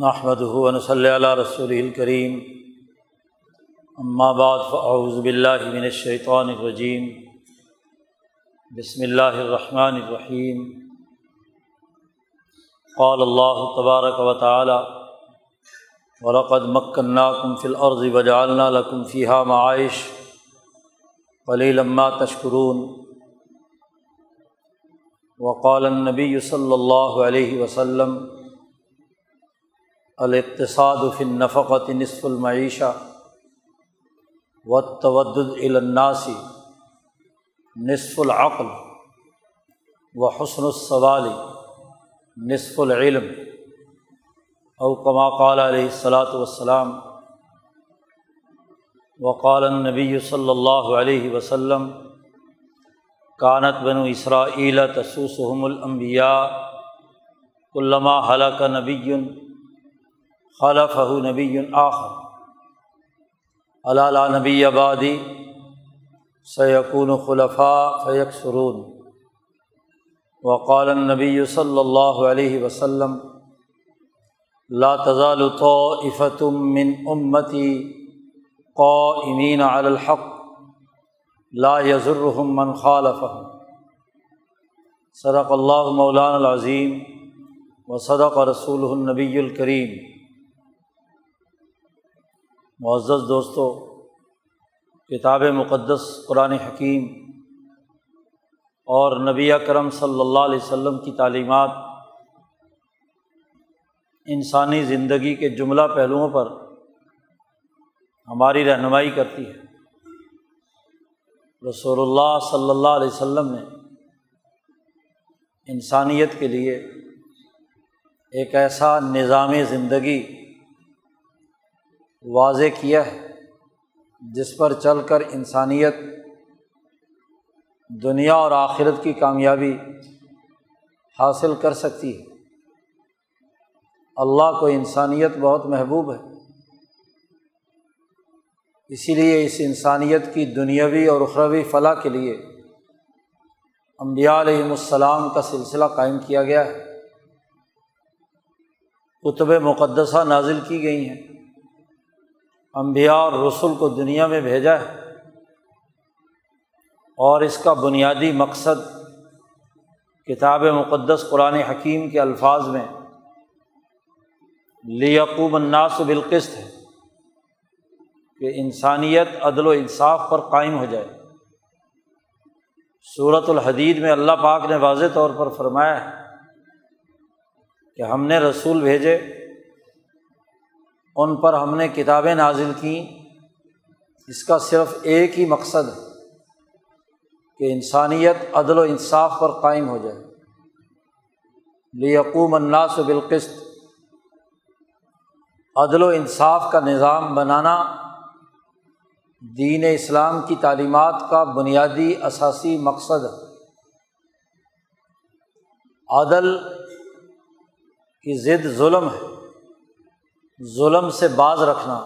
نحمده ونصلی علی رسولہ الکریم، اما بعد فاعوذ باللہ من الشیطان الرجیم، بسم اللہ الرحمن الرحیم۔ قال اللہ تبارک و تعالی وَلَقَدْ مَكَّنَّاكُمْ فِي الْأَرْضِ وَجَعَلْنَا لَكُمْ فِيهَا مَعَائِشَ قَلِيلًا مَّا تَشْكُرُونَ۔ وقال النبی صلی اللہ علیہ وسلم الاقتصاد فی النفقۃ نصف المعیشہ والتودد الی الناس نصف العقل وحسن السوال نصف العلم، او کما قال علیہ الصلاۃ والسلام۔ وقال النبی صلی اللہ علیہ وسلم کانت بنو اسرائیل تسوسهم الانبیاء کلما ہلک نبی خلفہ نبی آخر، الا لا نبی بعدی سیکون خلفاء فیکثرون۔ وقال النبی صلی اللہ علیہ وسلم لا تزال طائفة من امتی قائمین علی الحق لا یضرهم من خالفهم۔ صدق اللہ مولانا العظیم و صدق رسولہ النبی الکریم۔ معزز دوستو، کتاب مقدس قرآن حکیم اور نبی اکرم صلی اللہ علیہ وسلم کی تعلیمات انسانی زندگی کے جملہ پہلوؤں پر ہماری رہنمائی کرتی ہے۔ رسول اللہ صلی اللہ علیہ وسلم نے انسانیت کے لیے ایک ایسا نظام زندگی واضح کیا ہے جس پر چل کر انسانیت دنیا اور آخرت کی کامیابی حاصل کر سکتی ہے۔ اللہ کو انسانیت بہت محبوب ہے، اسی لیے اس انسانیت کی دنیاوی اور اخروی فلاح کے لیے انبیاء علیہم السلام کا سلسلہ قائم کیا گیا ہے، کتب مقدسہ نازل کی گئی ہیں، انبیاء اور رسل کو دنیا میں بھیجا ہے، اور اس کا بنیادی مقصد کتاب مقدس قرآن حکیم کے الفاظ میں لیقوم الناس بالقسط ہے کہ انسانیت عدل و انصاف پر قائم ہو جائے۔ سورۃ الحدید میں اللہ پاک نے واضح طور پر فرمایا ہے کہ ہم نے رسول بھیجے، ان پر ہم نے کتابیں نازل کیں، اس کا صرف ایک ہی مقصد ہے کہ انسانیت عدل و انصاف پر قائم ہو جائے۔ لیقوم الناس بالقسط، عدل و انصاف کا نظام بنانا دین اسلام کی تعلیمات کا بنیادی اساسی مقصد ہے۔ عدل کی ضد ظلم ہے، ظلم سے باز رکھنا،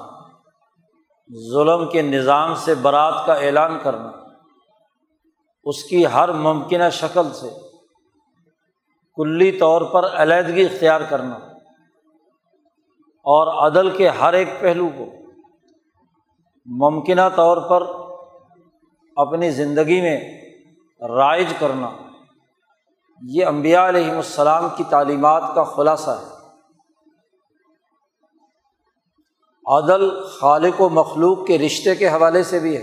ظلم کے نظام سے برات کا اعلان کرنا، اس کی ہر ممکنہ شکل سے کلی طور پر علیحدگی اختیار کرنا، اور عدل کے ہر ایک پہلو کو ممکنہ طور پر اپنی زندگی میں رائج کرنا، یہ انبیاء علیہم السلام کی تعلیمات کا خلاصہ ہے۔ عدل خالق و مخلوق کے رشتے کے حوالے سے بھی ہے،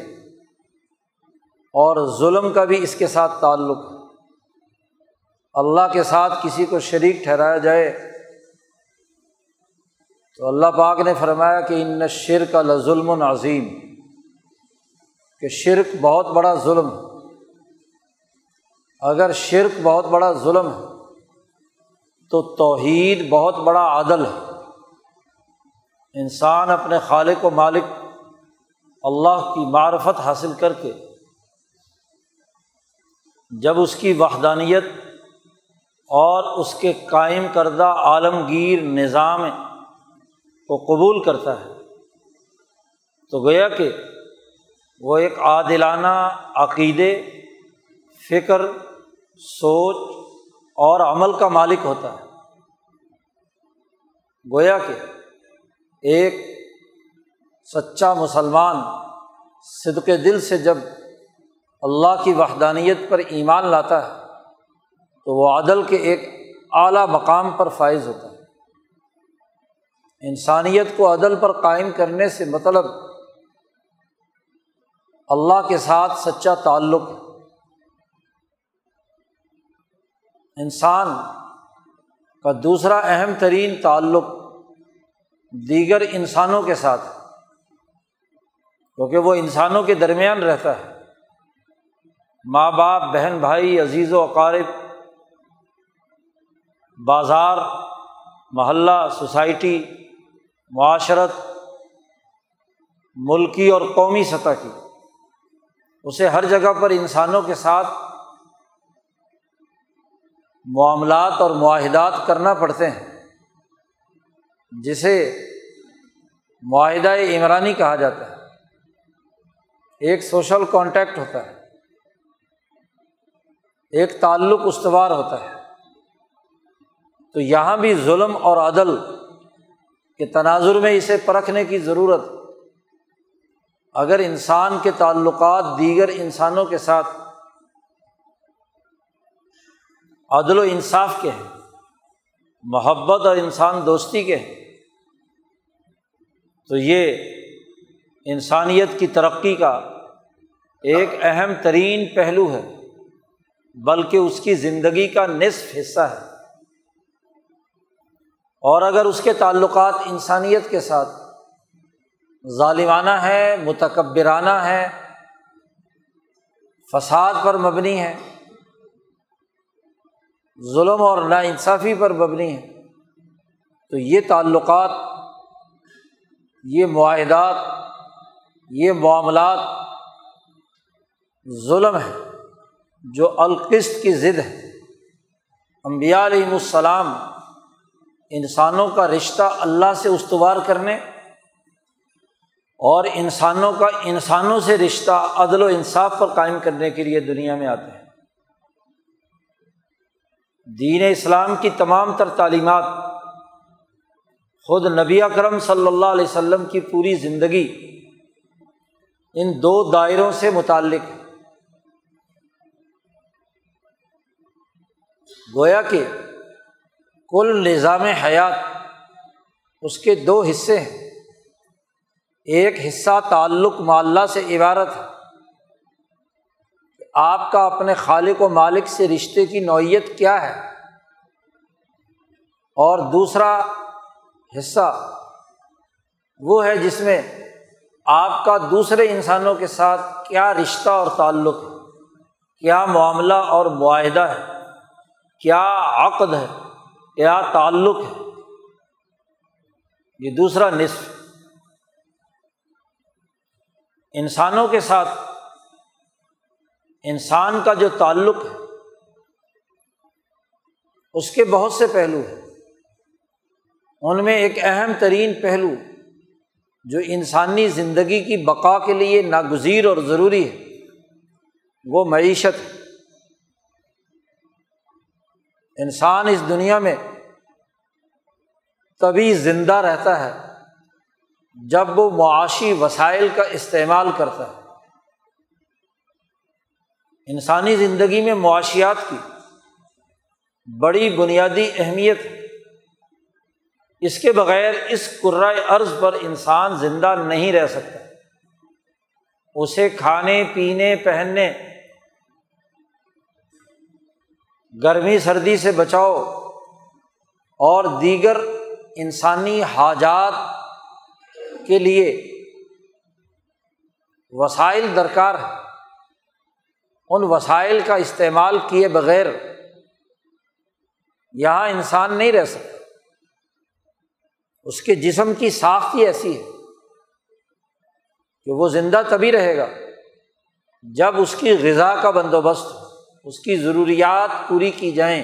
اور ظلم کا بھی اس کے ساتھ تعلق ہے۔ اللہ کے ساتھ کسی کو شریک ٹھہرایا جائے تو اللہ پاک نے فرمایا کہ ان الشرک لظلم عظیم، کہ شرک بہت بڑا ظلم ہے۔ اگر شرک بہت بڑا ظلم ہے تو توحید بہت بڑا عدل ہے۔ انسان اپنے خالق و مالک اللہ کی معرفت حاصل کر کے جب اس کی وحدانیت اور اس کے قائم کردہ عالمگیر نظام کو قبول کرتا ہے تو گویا کہ وہ ایک عادلانہ عقیدے، فکر، سوچ اور عمل کا مالک ہوتا ہے۔ گویا کہ ایک سچا مسلمان صدق دل سے جب اللہ کی وحدانیت پر ایمان لاتا ہے تو وہ عدل کے ایک اعلیٰ مقام پر فائز ہوتا ہے۔ انسانیت کو عدل پر قائم کرنے سے مطلب اللہ کے ساتھ سچا تعلق ہے۔ انسان کا دوسرا اہم ترین تعلق دیگر انسانوں کے ساتھ ہے، کیونکہ وہ انسانوں کے درمیان رہتا ہے، ماں باپ، بہن بھائی، عزیز و اقارب، بازار، محلہ، سوسائٹی، معاشرت، ملکی اور قومی سطح کی، اسے ہر جگہ پر انسانوں کے ساتھ معاملات اور معاہدات کرنا پڑتے ہیں، جسے معاہدہ عمرانی کہا جاتا ہے۔ ایک سوشل کانٹیکٹ ہوتا ہے، ایک تعلق استوار ہوتا ہے۔ تو یہاں بھی ظلم اور عدل کے تناظر میں اسے پرکھنے کی ضرورت، اگر انسان کے تعلقات دیگر انسانوں کے ساتھ عدل و انصاف کے ہیں، محبت اور انسان دوستی کے ہیں، تو یہ انسانیت کی ترقی کا ایک اہم ترین پہلو ہے، بلکہ اس کی زندگی کا نصف حصہ ہے۔ اور اگر اس کے تعلقات انسانیت کے ساتھ ظالمانہ ہے، متکبرانہ ہے، فساد پر مبنی ہے، ظلم اور ناانصافی پر مبنی ہے، تو یہ تعلقات، یہ معاہدات، یہ معاملات ظلم ہے، جو القسط کی ضد ہے۔ انبیاء علیہم السلام انسانوں کا رشتہ اللہ سے استوار کرنے اور انسانوں کا انسانوں سے رشتہ عدل و انصاف پر قائم کرنے کے لیے دنیا میں آتے ہیں۔ دین اسلام کی تمام تر تعلیمات، خود نبی اکرم صلی اللہ علیہ وسلم کی پوری زندگی ان دو دائروں سے متعلق ہے۔ گویا کہ کل نظام حیات اس کے دو حصے ہیں، ایک حصہ تعلق مع اللہ سے عبارت ہے، آپ کا اپنے خالق و مالک سے رشتے کی نوعیت کیا ہے، اور دوسرا حصہ وہ ہے جس میں آپ کا دوسرے انسانوں کے ساتھ کیا رشتہ اور تعلق ہے، کیا معاملہ اور معاہدہ ہے، کیا عقد ہے، کیا تعلق ہے، یہ دوسرا نصف۔ انسانوں کے ساتھ انسان کا جو تعلق ہے اس کے بہت سے پہلو ہیں، ان میں ایک اہم ترین پہلو جو انسانی زندگی کی بقا کے لیے ناگزیر اور ضروری ہے وہ معیشت ہے۔ انسان اس دنیا میں تبھی زندہ رہتا ہے جب وہ معاشی وسائل کا استعمال کرتا ہے۔ انسانی زندگی میں معاشیات کی بڑی بنیادی اہمیت ہے، اس کے بغیر اس کرۂ ارض پر انسان زندہ نہیں رہ سکتا۔ اسے کھانے، پینے، پہننے، گرمی سردی سے بچاؤ اور دیگر انسانی حاجات کے لیے وسائل درکار ہیں، ان وسائل کا استعمال کیے بغیر یہاں انسان نہیں رہ سکتا۔ اس کے جسم کی ساخت ہی ایسی ہے کہ وہ زندہ تبھی رہے گا جب اس کی غذا کا بندوبست ہو، اس کی ضروریات پوری کی جائیں،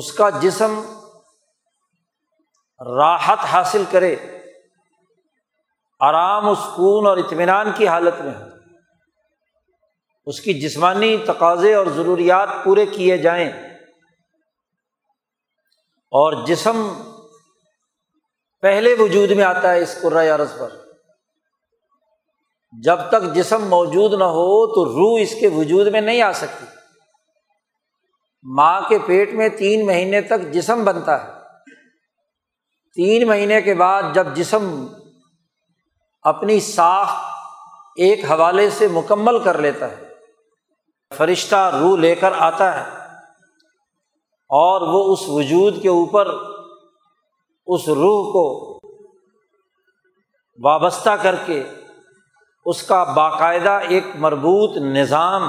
اس کا جسم راحت حاصل کرے، آرام و سکون اور اطمینان کی حالت میں ہو، اس کی جسمانی تقاضے اور ضروریات پورے کیے جائیں، اور جسم پہلے وجود میں آتا ہے اس کرۂ ارض پر۔ جب تک جسم موجود نہ ہو تو روح اس کے وجود میں نہیں آ سکتی۔ ماں کے پیٹ میں 3 مہینے تک جسم بنتا ہے، 3 مہینے کے بعد جب جسم اپنی ساخت ایک حوالے سے مکمل کر لیتا ہے، فرشتہ روح لے کر آتا ہے اور وہ اس وجود کے اوپر اس روح کو وابستہ کر کے اس کا باقاعدہ ایک مربوط نظام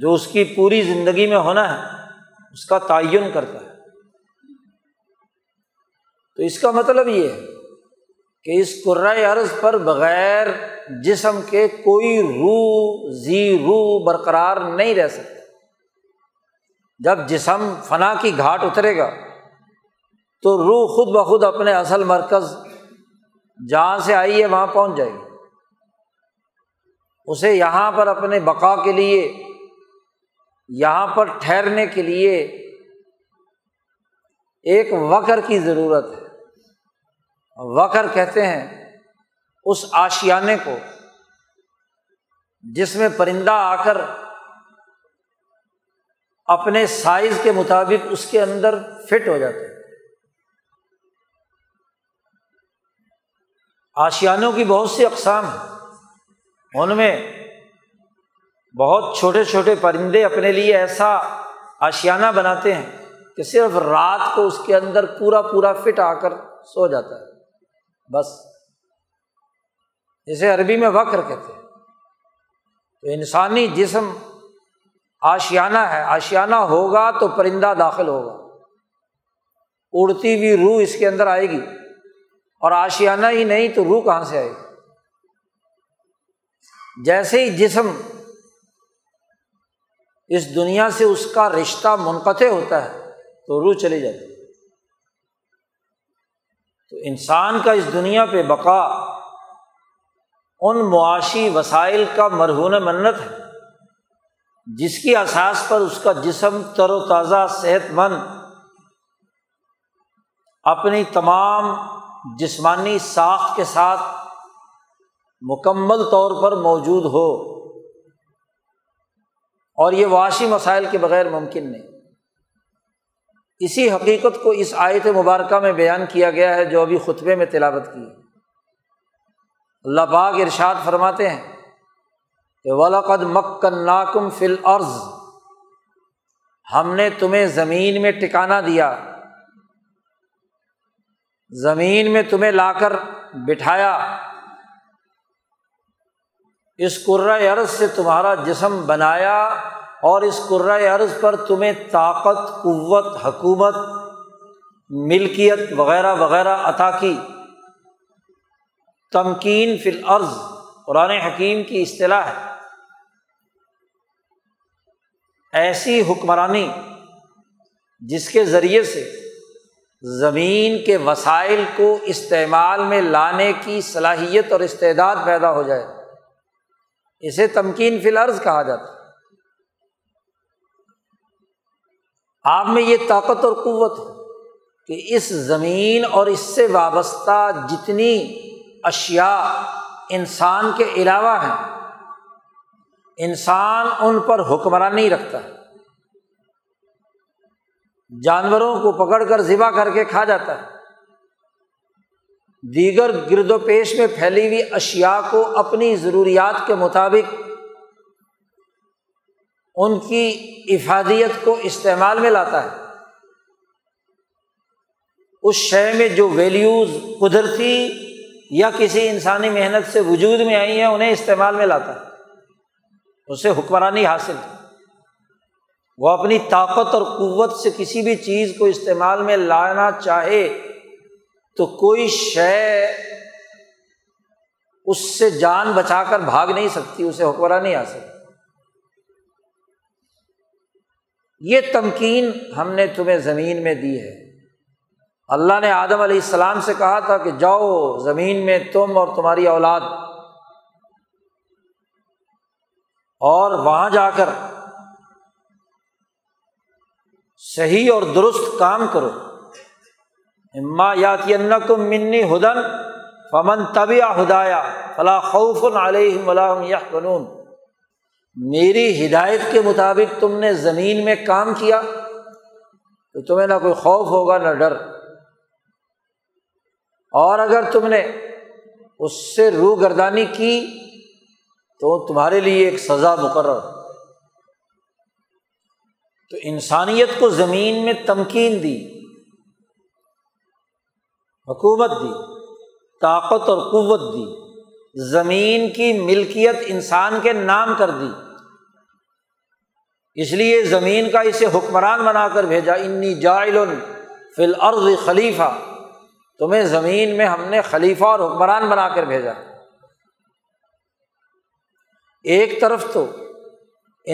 جو اس کی پوری زندگی میں ہونا ہے اس کا تعین کرتا ہے۔ تو اس کا مطلب یہ ہے کہ اس کرۂ ارض پر بغیر جسم کے کوئی روح ذی روح برقرار نہیں رہ سکتا۔ جب جسم فنا کی گھاٹ اترے گا تو روح خود بخود اپنے اصل مرکز جہاں سے آئی ہے وہاں پہنچ جائے گی، اسے یہاں پر اپنے بقا کے لیے، یہاں پر ٹھہرنے کے لیے ایک وقر کی ضرورت ہے۔ وقر کہتے ہیں اس آشیانے کو جس میں پرندہ آ کر اپنے سائز کے مطابق اس کے اندر فٹ ہو جاتا ہے۔ آشیانوں کی بہت سی اقسام ہیں، ان میں بہت چھوٹے چھوٹے پرندے اپنے لیے ایسا آشیانہ بناتے ہیں کہ صرف رات کو اس کے اندر پورا پورا فٹ آ کر سو جاتا ہے، بس، اسے عربی میں وقر کہتے ہیں۔ تو انسانی جسم آشیانہ ہے، آشیانہ ہوگا تو پرندہ داخل ہوگا، اڑتی ہوئی روح اس کے اندر آئے گی، اور آشیانہ ہی نہیں تو روح کہاں سے آئے گی؟ جیسے ہی جسم اس دنیا سے اس کا رشتہ منقطع ہوتا ہے تو روح چلی جاتی ہے۔ تو انسان کا اس دنیا پہ بقا ان معاشی وسائل کا مرہون منت ہے جس کی اساس پر اس کا جسم تر و تازہ، صحت مند، اپنی تمام جسمانی ساخت کے ساتھ مکمل طور پر موجود ہو، اور یہ معاشی مسائل کے بغیر ممکن نہیں۔ اسی حقیقت کو اس آیت مبارکہ میں بیان کیا گیا ہے جو ابھی خطبے میں تلاوت کی۔ اللہ پاک ارشاد فرماتے ہیں کہ وَلَقَدْ مَكَّنَّاكُمْ فِي الْأَرْضِ، ہم نے تمہیں زمین میں ٹکانہ دیا، زمین میں تمہیں لا کر بٹھایا، اس کرۂ ارض سے تمہارا جسم بنایا، اور اس کرۂ ارض پر تمہیں طاقت، قوت، حکومت، ملکیت وغیرہ وغیرہ عطا کی۔ تمکین فی الارض قرآن حکیم کی اصطلاح ہے، ایسی حکمرانی جس کے ذریعے سے زمین کے وسائل کو استعمال میں لانے کی صلاحیت اور استعداد پیدا ہو جائے، اسے تمکین فی الارض کہا جاتا ہے۔ آپ میں یہ طاقت اور قوت ہے کہ اس زمین اور اس سے وابستہ جتنی اشیاء انسان کے علاوہ ہیں، انسان ان پر حکمرانی رکھتا ہے۔ جانوروں کو پکڑ کر ذبح کر کے کھا جاتا ہے، دیگر گرد و پیش میں پھیلی ہوئی اشیاء کو اپنی ضروریات کے مطابق ان کی افادیت کو استعمال میں لاتا ہے۔ اس شے میں جو ویلیوز قدرتی یا کسی انسانی محنت سے وجود میں آئی ہیں انہیں استعمال میں لاتا ہے، اسے حکمرانی حاصل ہے۔ وہ اپنی طاقت اور قوت سے کسی بھی چیز کو استعمال میں لانا چاہے تو کوئی شے اس سے جان بچا کر بھاگ نہیں سکتی، اسے حکمرانی حاصل۔ یہ تمکین ہم نے تمہیں زمین میں دی ہے۔ اللہ نے آدم علیہ السلام سے کہا تھا کہ جاؤ زمین میں تم اور تمہاری اولاد، اور وہاں جا کر صحیح اور درست کام کرو، اما یاتینکم منی ہدن فمن تبع ہدایا فلا خوف علیہم ولا هم یحزنون، میری ہدایت کے مطابق تم نے زمین میں کام کیا تو تمہیں نہ کوئی خوف ہوگا نہ ڈر، اور اگر تم نے اس سے روح گردانی کی تو تمہارے لیے ایک سزا مقرر۔ تو انسانیت کو زمین میں تمکین دی، حکومت دی، طاقت اور قوت دی، زمین کی ملکیت انسان کے نام کر دی، اس لیے زمین کا اسے حکمران بنا کر بھیجا، انی جاعل فی الارض خلیفہ، تمہیں زمین میں ہم نے خلیفہ اور حکمران بنا کر بھیجا۔ ایک طرف تو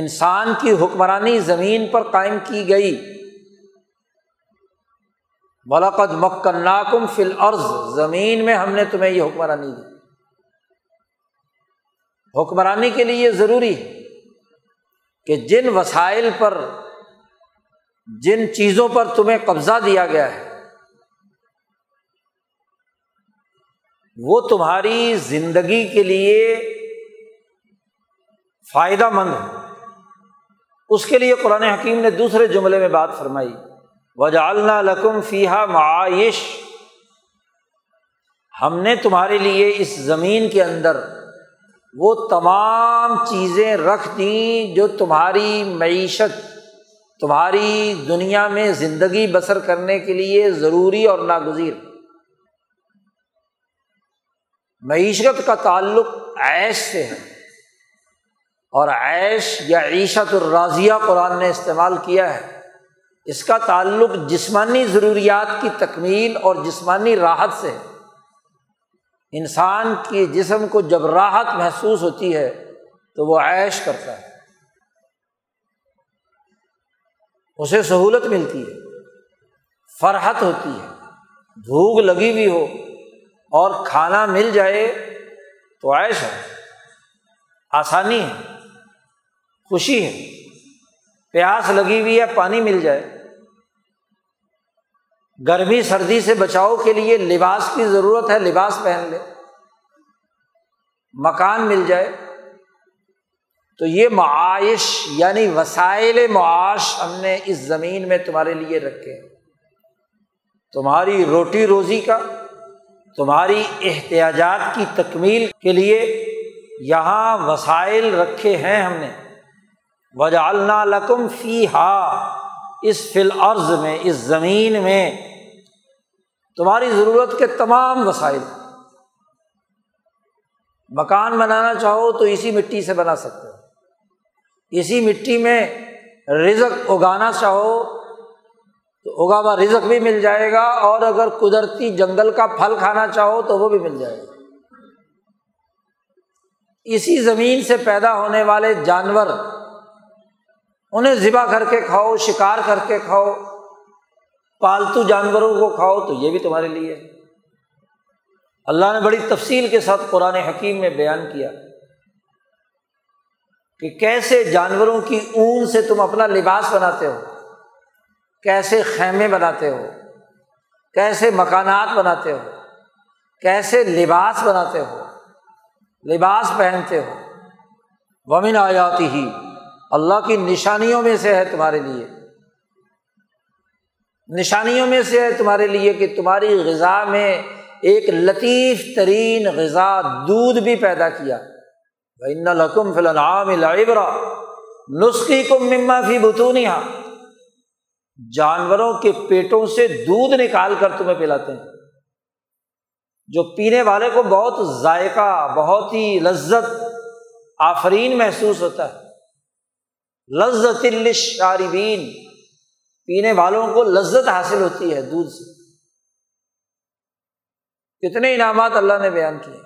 انسان کی حکمرانی زمین پر قائم کی گئی، وَلَقَدْ مَكَّنَّاكُمْ فِي الْأَرْضِ، زمین میں ہم نے تمہیں یہ حکمرانی دی۔ حکمرانی کے لیے یہ ضروری ہے کہ جن وسائل پر، جن چیزوں پر تمہیں قبضہ دیا گیا ہے، وہ تمہاری زندگی کے لیے فائدہ مند ہو۔ اس کے لیے قرآن حکیم نے دوسرے جملے میں بات فرمائی، وَجَعَلْنَا لَكُمْ فِيهَا مَعَائِشَ، ہم نے تمہارے لیے اس زمین کے اندر وہ تمام چیزیں رکھ دیں جو تمہاری معیشت، تمہاری دنیا میں زندگی بسر کرنے کے لیے ضروری اور ناگزیر۔ معیشت کا تعلق عیش سے ہے، اور عیش یا عیشت الراضیہ قرآن نے استعمال کیا ہے، اس کا تعلق جسمانی ضروریات کی تکمیل اور جسمانی راحت سے ہے۔ انسان کے جسم کو جب راحت محسوس ہوتی ہے تو وہ عیش کرتا ہے، اسے سہولت ملتی ہے، فرحت ہوتی ہے، بھوک لگی بھی ہو اور کھانا مل جائے تو عیش ہے، آسانی ہے، خوشی ہے، پیاس لگی ہوئی ہے پانی مل جائے، گرمی سردی سے بچاؤ کے لیے لباس کی ضرورت ہے لباس پہن لے، مکان مل جائے، تو یہ معائش یعنی وسائل معاش ہم نے اس زمین میں تمہارے لیے رکھے ہیں، تمہاری روٹی روزی کا، تمہاری احتیاجات کی تکمیل کے لیے یہاں وسائل رکھے ہیں ہم نے۔ وَجَعَلْنَا لَكُمْ فِيهَا، اس فی الارض میں، اس زمین میں تمہاری ضرورت کے تمام وسائل، مکان بنانا چاہو تو اسی مٹی سے بنا سکتے ہو، اسی مٹی میں رزق اگانا چاہو تو اگا ہوا رزق بھی مل جائے گا، اور اگر قدرتی جنگل کا پھل کھانا چاہو تو وہ بھی مل جائے گا، اسی زمین سے پیدا ہونے والے جانور انہیں ذبح کر کے کھاؤ، شکار کر کے کھاؤ، پالتو جانوروں کو کھاؤ تو یہ بھی تمہارے لیے۔ اللہ نے بڑی تفصیل کے ساتھ قرآن حکیم میں بیان کیا کہ کیسے جانوروں کی اون سے تم اپنا لباس بناتے ہو، کیسے خیمے بناتے ہو، کیسے مکانات بناتے ہو، کیسے لباس بناتے ہو، لباس پہنتے ہو۔ وَمِنْ آیَاتِهِ، اللہ کی نشانیوں میں سے ہے تمہارے لیے، نشانیوں میں سے ہے تمہارے لیے کہ تمہاری غذا میں ایک لطیف ترین غذا دودھ بھی پیدا کیا۔ وَإِنَّ لَكُمْ فِي الْأَنْعَامِ لَعِبْرَةً نُسْقِيكُم مِّمَّا فِي بُطُونِهَا، جانوروں کے پیٹوں سے دودھ نکال کر تمہیں پلاتے ہیں، جو پینے والے کو بہت ذائقہ، بہت ہی لذت آفرین محسوس ہوتا ہے، لذت للشاربین، پینے والوں کو لذت حاصل ہوتی ہے دودھ سے۔ کتنے انعامات اللہ نے بیان کیے،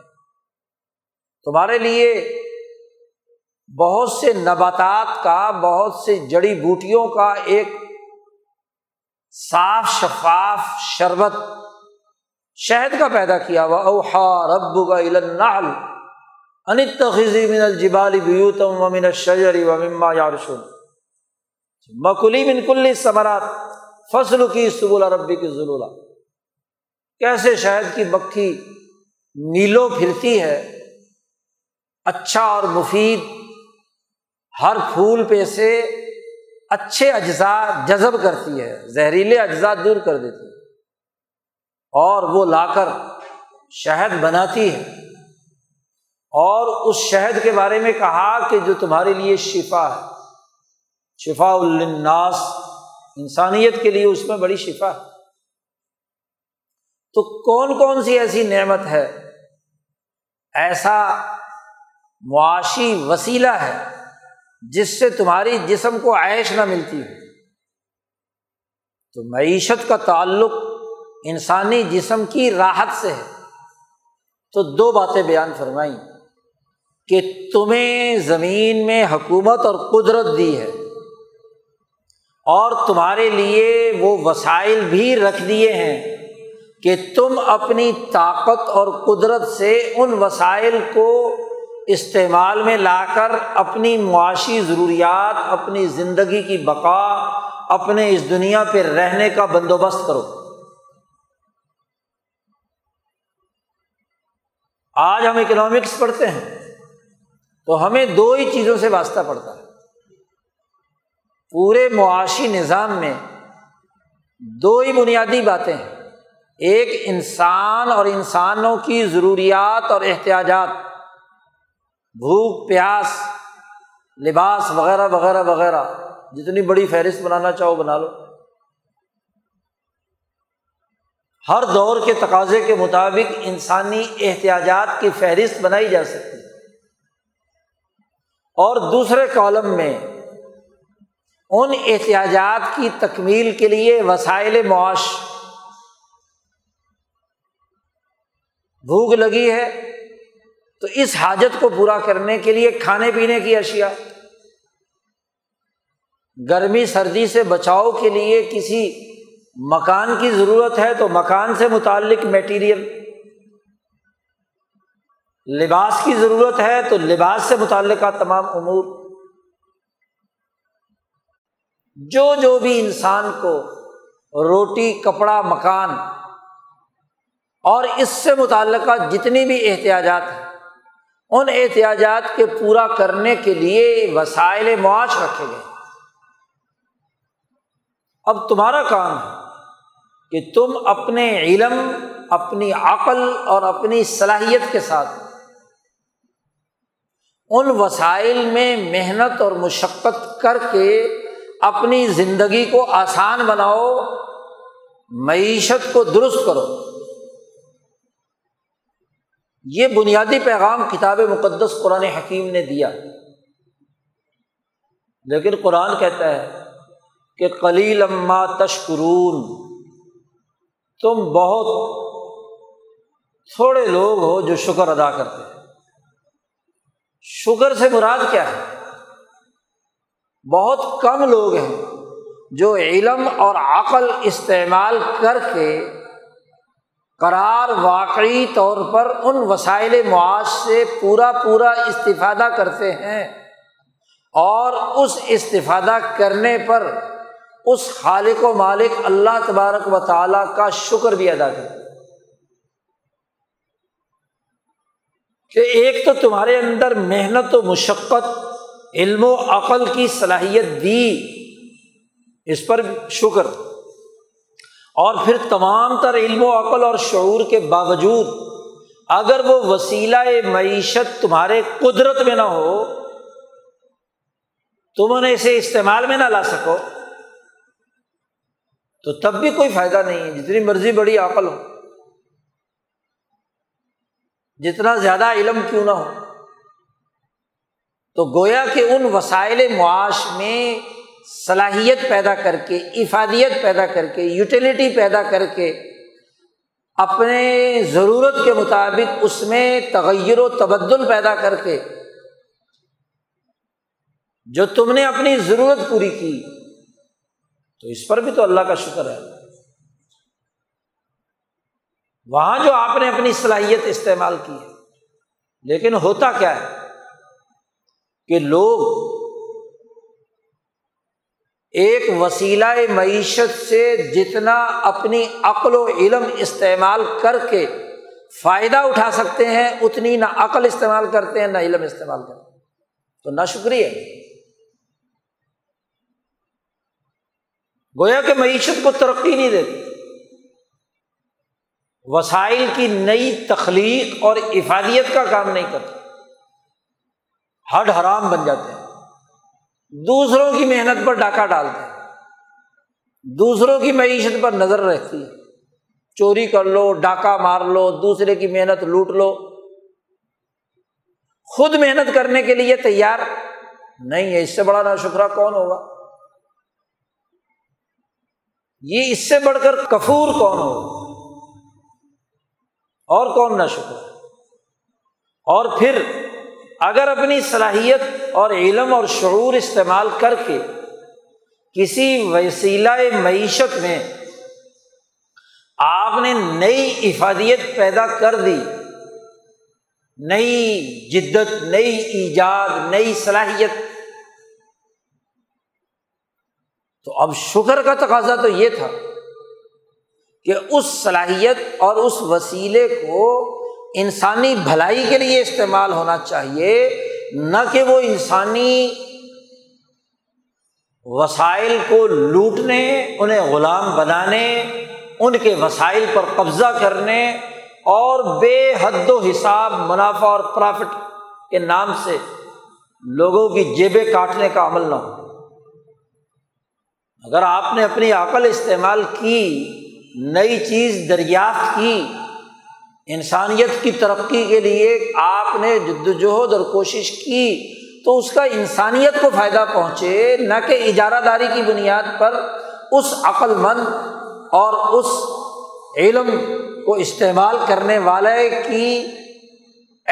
تمہارے لیے بہت سے نباتات کا، بہت سے جڑی بوٹیوں کا ایک صاف شفاف شربت شہد کا پیدا کیا۔ وَأَوْحَىٰ رَبُّكَ إِلَى النَّحْلِ ان اتخذی من الجبال بیوتا ومن الشجر ومما یعرشون مکلی من کل الثمرات فاسلکی سبل ربک ذلولا، کیسے شہد کی مکھی میلوں پھرتی ہے، اچھا اور مفید ہر پھول پہ سے اچھے اجزاء جذب کرتی ہے، زہریلے اجزاء دور کر دیتی ہے اور وہ لا کر شہد بناتی ہے، اور اس شہد کے بارے میں کہا کہ جو تمہارے لیے شفا ہے، شفاء للناس، انسانیت کے لیے اس میں بڑی شفا ہے۔ تو کون کون سی ایسی نعمت ہے، ایسا معاشی وسیلہ ہے جس سے تمہاری جسم کو عیش نہ ملتی ہو؟ تو معیشت کا تعلق انسانی جسم کی راحت سے ہے۔ تو دو باتیں بیان فرمائیں کہ تمہیں زمین میں حکومت اور قدرت دی ہے، اور تمہارے لیے وہ وسائل بھی رکھ دیے ہیں کہ تم اپنی طاقت اور قدرت سے ان وسائل کو استعمال میں لا کر اپنی معاشی ضروریات، اپنی زندگی کی بقا، اپنے اس دنیا پہ رہنے کا بندوبست کرو۔ آج ہم اکنامکس پڑھتے ہیں تو ہمیں دو ہی چیزوں سے واسطہ پڑتا ہے، پورے معاشی نظام میں دو ہی بنیادی باتیں ہیں، ایک انسان اور انسانوں کی ضروریات اور احتیاجات، بھوک، پیاس، لباس وغیرہ وغیرہ وغیرہ، جتنی بڑی فہرست بنانا چاہو بنا لو، ہر دور کے تقاضے کے مطابق انسانی احتیاجات کی فہرست بنائی جا سکتی ہے۔ اور دوسرے کالم میں ان احتیاجات کی تکمیل کے لیے وسائل معاش، بھوک لگی ہے تو اس حاجت کو پورا کرنے کے لیے کھانے پینے کی اشیاء، گرمی سردی سے بچاؤ کے لیے کسی مکان کی ضرورت ہے تو مکان سے متعلق میٹیریل، لباس کی ضرورت ہے تو لباس سے متعلقہ تمام امور، جو جو بھی انسان کو روٹی، کپڑا، مکان اور اس سے متعلقہ جتنی بھی احتیاجات ہیں، ان احتیاجات کے پورا کرنے کے لیے وسائل معاش رکھے گئے۔ اب تمہارا کام ہے کہ تم اپنے علم، اپنی عقل اور اپنی صلاحیت کے ساتھ ان وسائل میں محنت اور مشقت کر کے اپنی زندگی کو آسان بناؤ، معیشت کو درست کرو۔ یہ بنیادی پیغام کتاب مقدس قرآن حکیم نے دیا، لیکن قرآن کہتا ہے کہ قلیلا ما تشکرون، تم بہت تھوڑے لوگ ہو جو شکر ادا کرتے ہیں۔ شکر سے مراد کیا ہے؟ بہت کم لوگ ہیں جو علم اور عقل استعمال کر کے قرار واقعی طور پر ان وسائل معاش سے پورا پورا استفادہ کرتے ہیں، اور اس استفادہ کرنے پر اس خالق و مالک اللہ تبارک و تعالیٰ کا شکر بھی ادا کرتے ہیں کہ ایک تو تمہارے اندر محنت و مشقت، علم و عقل کی صلاحیت دی، اس پر شکر، اور پھر تمام تر علم و عقل اور شعور کے باوجود اگر وہ وسیلہ معیشت تمہارے قدرت میں نہ ہو، تم انہیں اسے استعمال میں نہ لا سکو، تو تب بھی کوئی فائدہ نہیں ہے، جتنی مرضی بڑی عقل ہو، جتنا زیادہ علم کیوں نہ ہو۔ تو گویا کہ ان وسائل معاش میں صلاحیت پیدا کر کے، افادیت پیدا کر کے، یوٹیلیٹی پیدا کر کے اپنے ضرورت کے مطابق اس میں تغیر و تبدل پیدا کر کے، جو تم نے اپنی ضرورت پوری کی، تو اس پر بھی تو اللہ کا شکر ہے۔ وہاں جو آپ نے اپنی صلاحیت استعمال کی ہے، لیکن ہوتا کیا ہے کہ لوگ ایک وسیلہ معیشت سے جتنا اپنی عقل و علم استعمال کر کے فائدہ اٹھا سکتے ہیں اتنی نہ عقل استعمال کرتے ہیں نہ علم استعمال کرتے ہیں، تو ناشکری ہے۔ گویا کہ معیشت کو ترقی نہیں دیتی، وسائل کی نئی تخلیق اور افادیت کا کام نہیں کرتے، ہڈ حرام بن جاتے ہیں، دوسروں کی محنت پر ڈاکہ ڈالتے ہیں، دوسروں کی معیشت پر نظر رکھتی ہے، چوری کر لو، ڈاکہ مار لو، دوسرے کی محنت لوٹ لو، خود محنت کرنے کے لیے تیار نہیں ہے۔ اس سے بڑا ناشکرہ کون ہوگا؟ یہ اس سے بڑھ کر کفور کون ہوگا؟ اور کون ناشکرہ؟ اور پھر اگر اپنی صلاحیت اور علم اور شعور استعمال کر کے کسی وسیلہ معیشت میں آپ نے نئی افادیت پیدا کر دی، نئی جدت، نئی ایجاد، نئی صلاحیت، تو اب شکر کا تقاضا تو یہ تھا کہ اس صلاحیت اور اس وسیلے کو انسانی بھلائی کے لیے استعمال ہونا چاہیے، نہ کہ وہ انسانی وسائل کو لوٹنے، انہیں غلام بنانے، ان کے وسائل پر قبضہ کرنے اور بے حد و حساب منافع اور پرافٹ کے نام سے لوگوں کی جیبیں کاٹنے کا عمل نہ ہو۔ اگر آپ نے اپنی عقل استعمال کی، نئی چیز دریافت کی، انسانیت کی ترقی کے لیے آپ نے جدوجہد اور کوشش کی، تو اس کا انسانیت کو فائدہ پہنچے، نہ کہ اجارہ داری کی بنیاد پر اس عقل مند اور اس علم کو استعمال کرنے والے کی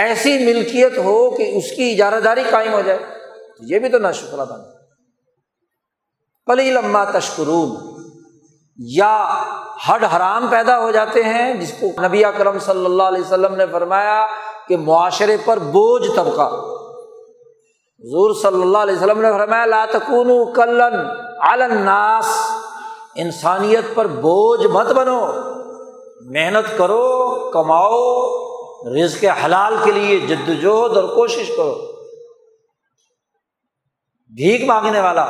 ایسی ملکیت ہو کہ اس کی اجارہ داری قائم ہو جائے، تو یہ بھی تو ناشکرہ بن۔ قلیلا ما تشکرون، یا ہڈ حرام پیدا ہو جاتے ہیں، جس کو نبی اکرم صلی اللہ علیہ وسلم نے فرمایا کہ معاشرے پر بوجھ طبقہ۔ حضور صلی اللہ علیہ وسلم نے فرمایا لا تکونوا کلن علی الناس، انسانیت پر بوجھ مت بنو، محنت کرو، کماؤ، رزق حلال کے لیے جدوجہد اور کوشش کرو۔ بھیک مانگنے والا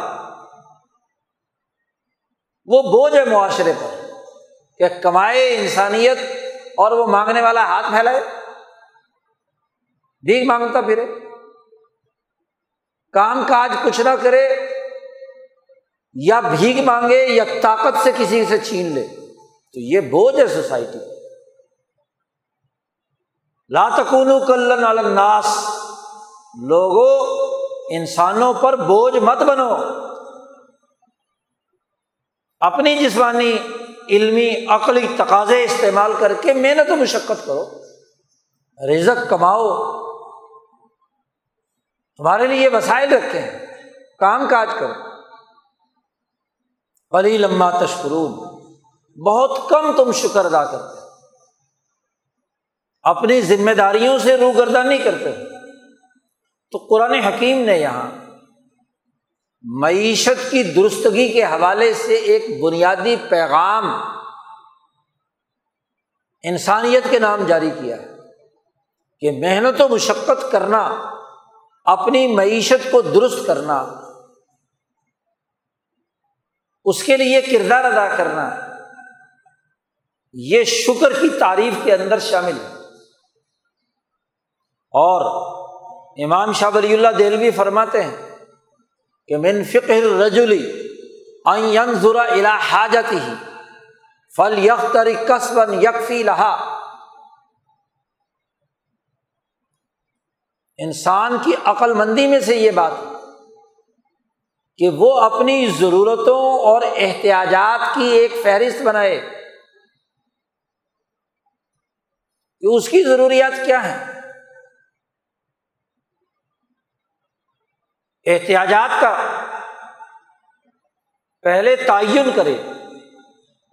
وہ بوجھ ہے معاشرے پر کہ کمائے انسانیت، اور وہ مانگنے والا ہاتھ پھیلائے، بھیک مانگتا پھرے، کام کاج کچھ نہ کرے، یا بھیک مانگے یا طاقت سے کسی سے چھین لے، تو یہ بوجھ ہے سوسائٹی۔ لا تکونوا کلن علی الناس، لوگوں انسانوں پر بوجھ مت بنو، اپنی جسمانی، علمی، عقلی تقاضے استعمال کر کے محنت و مشقت کرو، رزق کماؤ، تمہارے لیے وسائل رکھے ہیں، کام کاج کرو۔ قلیلا ما تشکرون، بہت کم تم شکر ادا کرتے، اپنی ذمہ داریوں سے روگردانی کرتے ہو۔ تو قرآن حکیم نے یہاں معیشت کی درستگی کے حوالے سے ایک بنیادی پیغام انسانیت کے نام جاری کیا ہے کہ محنت و مشقت کرنا، اپنی معیشت کو درست کرنا، اس کے لیے کردار ادا کرنا، یہ شکر کی تعریف کے اندر شامل ہے۔ اور امام شاہ ولی اللہ دہلوی فرماتے ہیں کہ من فقہ الرجل ان ينظر الى حاجته فليختر كسبا يكفي لها، انسان کی عقل مندی میں سے یہ بات کہ وہ اپنی ضرورتوں اور احتیاجات کی ایک فہرست بنائے کہ اس کی ضروریات کیا ہیں، احتیاجات کا پہلے تعین کرے،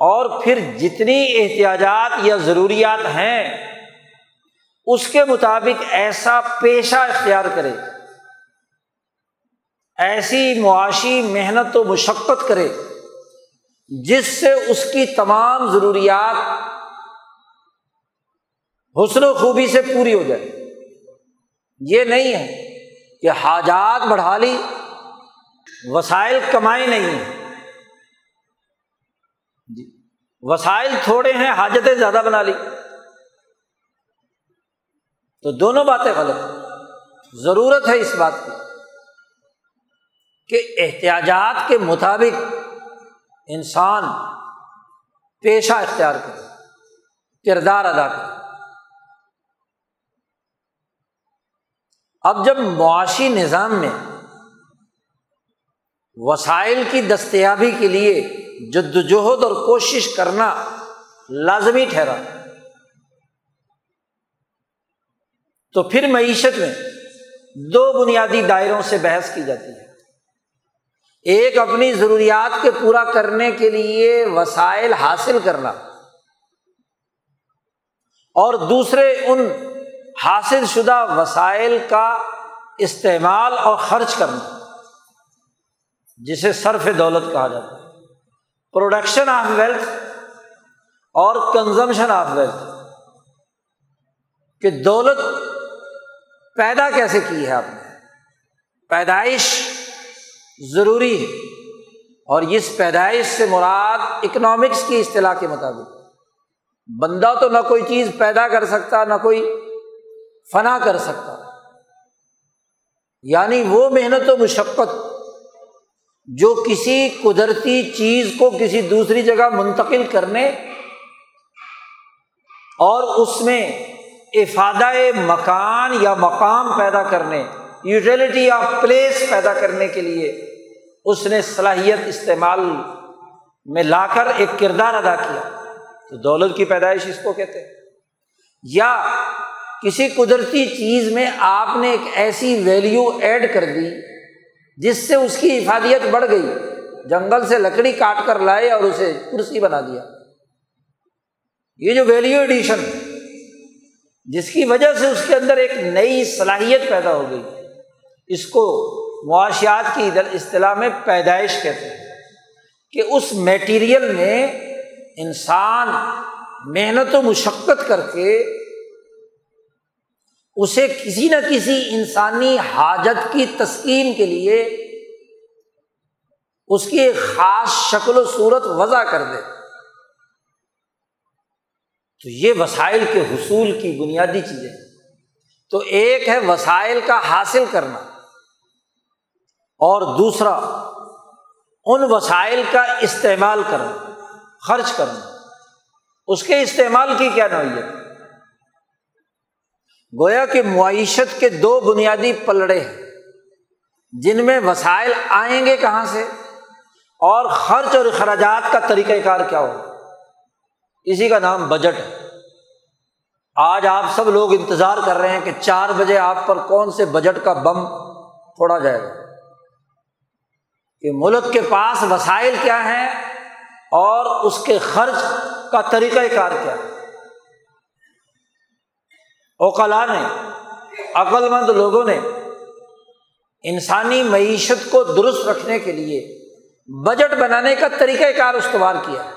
اور پھر جتنی احتیاجات یا ضروریات ہیں اس کے مطابق ایسا پیشہ اختیار کرے، ایسی معاشی محنت و مشقت کرے جس سے اس کی تمام ضروریات حسن و خوبی سے پوری ہو جائے۔ یہ نہیں ہے کہ حاجات بڑھا لی، وسائل کمائے نہیں، وسائل تھوڑے ہیں حاجتیں زیادہ بنا لی، تو دونوں باتیں غلط۔ ضرورت ہے اس بات کی کہ احتیاجات کے مطابق انسان پیشہ اختیار کرے، کردار ادا کرے۔ اب جب معاشی نظام میں وسائل کی دستیابی کے لیے جدوجہد اور کوشش کرنا لازمی ٹھہرا تو پھر معیشت میں دو بنیادی دائروں سے بحث کی جاتی ہے، ایک اپنی ضروریات کے پورا کرنے کے لیے وسائل حاصل کرنا، اور دوسرے ان حاصل شدہ وسائل کا استعمال اور خرچ کرنا، جسے صرف دولت کہا جاتا ہے، پروڈکشن آف ویلتھ اور کنزمپشن آف ویلتھ، کہ دولت پیدا کیسے کی ہے آپ نے۔ پیدائش ضروری ہے، اور اس پیدائش سے مراد اکنامکس کی اصطلاح کے مطابق بندہ تو نہ کوئی چیز پیدا کر سکتا، نہ کوئی فنا کر سکتا، یعنی وہ محنت و مشقت جو کسی قدرتی چیز کو کسی دوسری جگہ منتقل کرنے اور اس میں افادہ مکان یا مقام پیدا کرنے، یوٹیلیٹی آف پلیس پیدا کرنے کے لیے اس نے صلاحیت استعمال میں لا کر ایک کردار ادا کیا، تو دولت کی پیدائش اس کو کہتے ہیں۔ یا کسی قدرتی چیز میں آپ نے ایک ایسی ویلیو ایڈ کر دی جس سے اس کی افادیت بڑھ گئی، جنگل سے لکڑی کاٹ کر لائے اور اسے کرسی بنا دیا، یہ جو ویلیو ایڈیشن جس کی وجہ سے اس کے اندر ایک نئی صلاحیت پیدا ہو گئی، اس کو معاشیات کی اصطلاح میں پیدائش کہتے ہیں، کہ اس میٹیریل میں انسان محنت و مشقت کر کے اسے کسی نہ کسی انسانی حاجت کی تسکین کے لیے اس کی ایک خاص شکل و صورت وضع کر دے، تو یہ وسائل کے حصول کی بنیادی چیزیں۔ تو ایک ہے وسائل کا حاصل کرنا، اور دوسرا ان وسائل کا استعمال کرنا، خرچ کرنا۔ اس کے استعمال کی کیا نوعیت؟ گویا کہ معیشت کے دو بنیادی پلڑے ہیں جن میں وسائل آئیں گے کہاں سے، اور خرچ اور اخراجات کا طریقہ کار کیا ہو، اسی کا نام بجٹ ہے۔ آج آپ سب لوگ انتظار کر رہے ہیں کہ 4 بجے آپ پر کون سے بجٹ کا بم پھوڑا جائے گا، کہ ملک کے پاس وسائل کیا ہیں اور اس کے خرچ کا طریقہ کار کیا ہے۔ عقلاء نے، عقل مند لوگوں نے انسانی معیشت کو درست رکھنے کے لیے بجٹ بنانے کا طریقہ کار استوار کیا ہے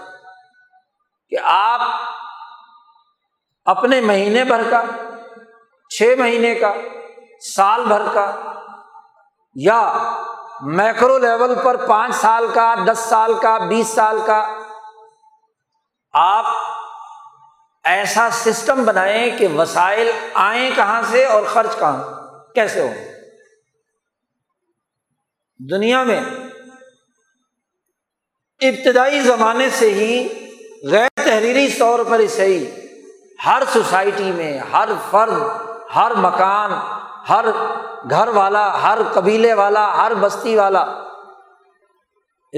کہ آپ اپنے مہینے بھر کا، 6 مہینے کا، سال بھر کا، یا میکرو لیول پر 5 سال کا، 10 سال کا، 20 سال کا، آپ ایسا سسٹم بنائیں کہ وسائل آئیں کہاں سے اور خرچ کہاں کیسے ہوں۔ دنیا میں ابتدائی زمانے سے ہی غیر تحریری طور پر اسے ہی ہر سوسائٹی میں، ہر فرد، ہر مکان، ہر گھر والا، ہر قبیلے والا، ہر بستی والا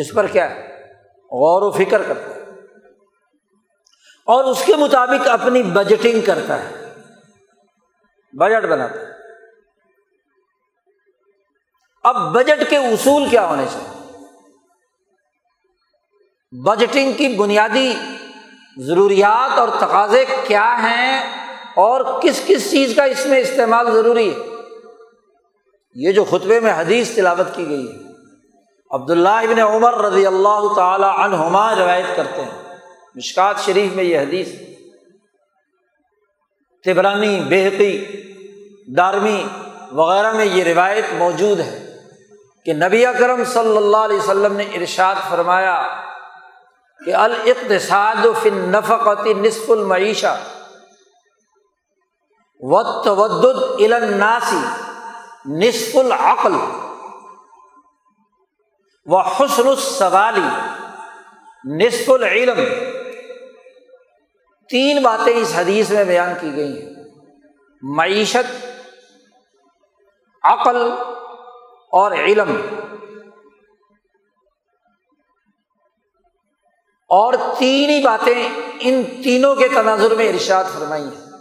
اس پر کیا ہے غور و فکر کرتا ہے اور اس کے مطابق اپنی بجٹنگ کرتا ہے، بجٹ بناتا ہے۔ اب بجٹ کے اصول کیا ہونے چاہیے؟ بجٹنگ کی بنیادی ضروریات اور تقاضے کیا ہیں اور کس کس چیز کا اس میں استعمال ضروری ہے، یہ جو خطبے میں حدیث تلاوت کی گئی ہے، عبداللہ ابن عمر رضی اللہ تعالی عنہما روایت کرتے ہیں، مشکات شریف میں یہ حدیث، طبرانی، بہقی، دارمی وغیرہ میں یہ روایت موجود ہے کہ نبی اکرم صلی اللہ علیہ وسلم نے ارشاد فرمایا کہ الاقتصاد فی النفقۃ نصف المعیشہ والتودد الی الناس نصف العقل وحسن السوال نصف العلم۔ تین باتیں اس حدیث میں بیان کی گئی ہیں، معیشت، عقل اور علم۔ اور تین ہی باتیں ان تینوں کے تناظر میں ارشاد فرمائی ہیں،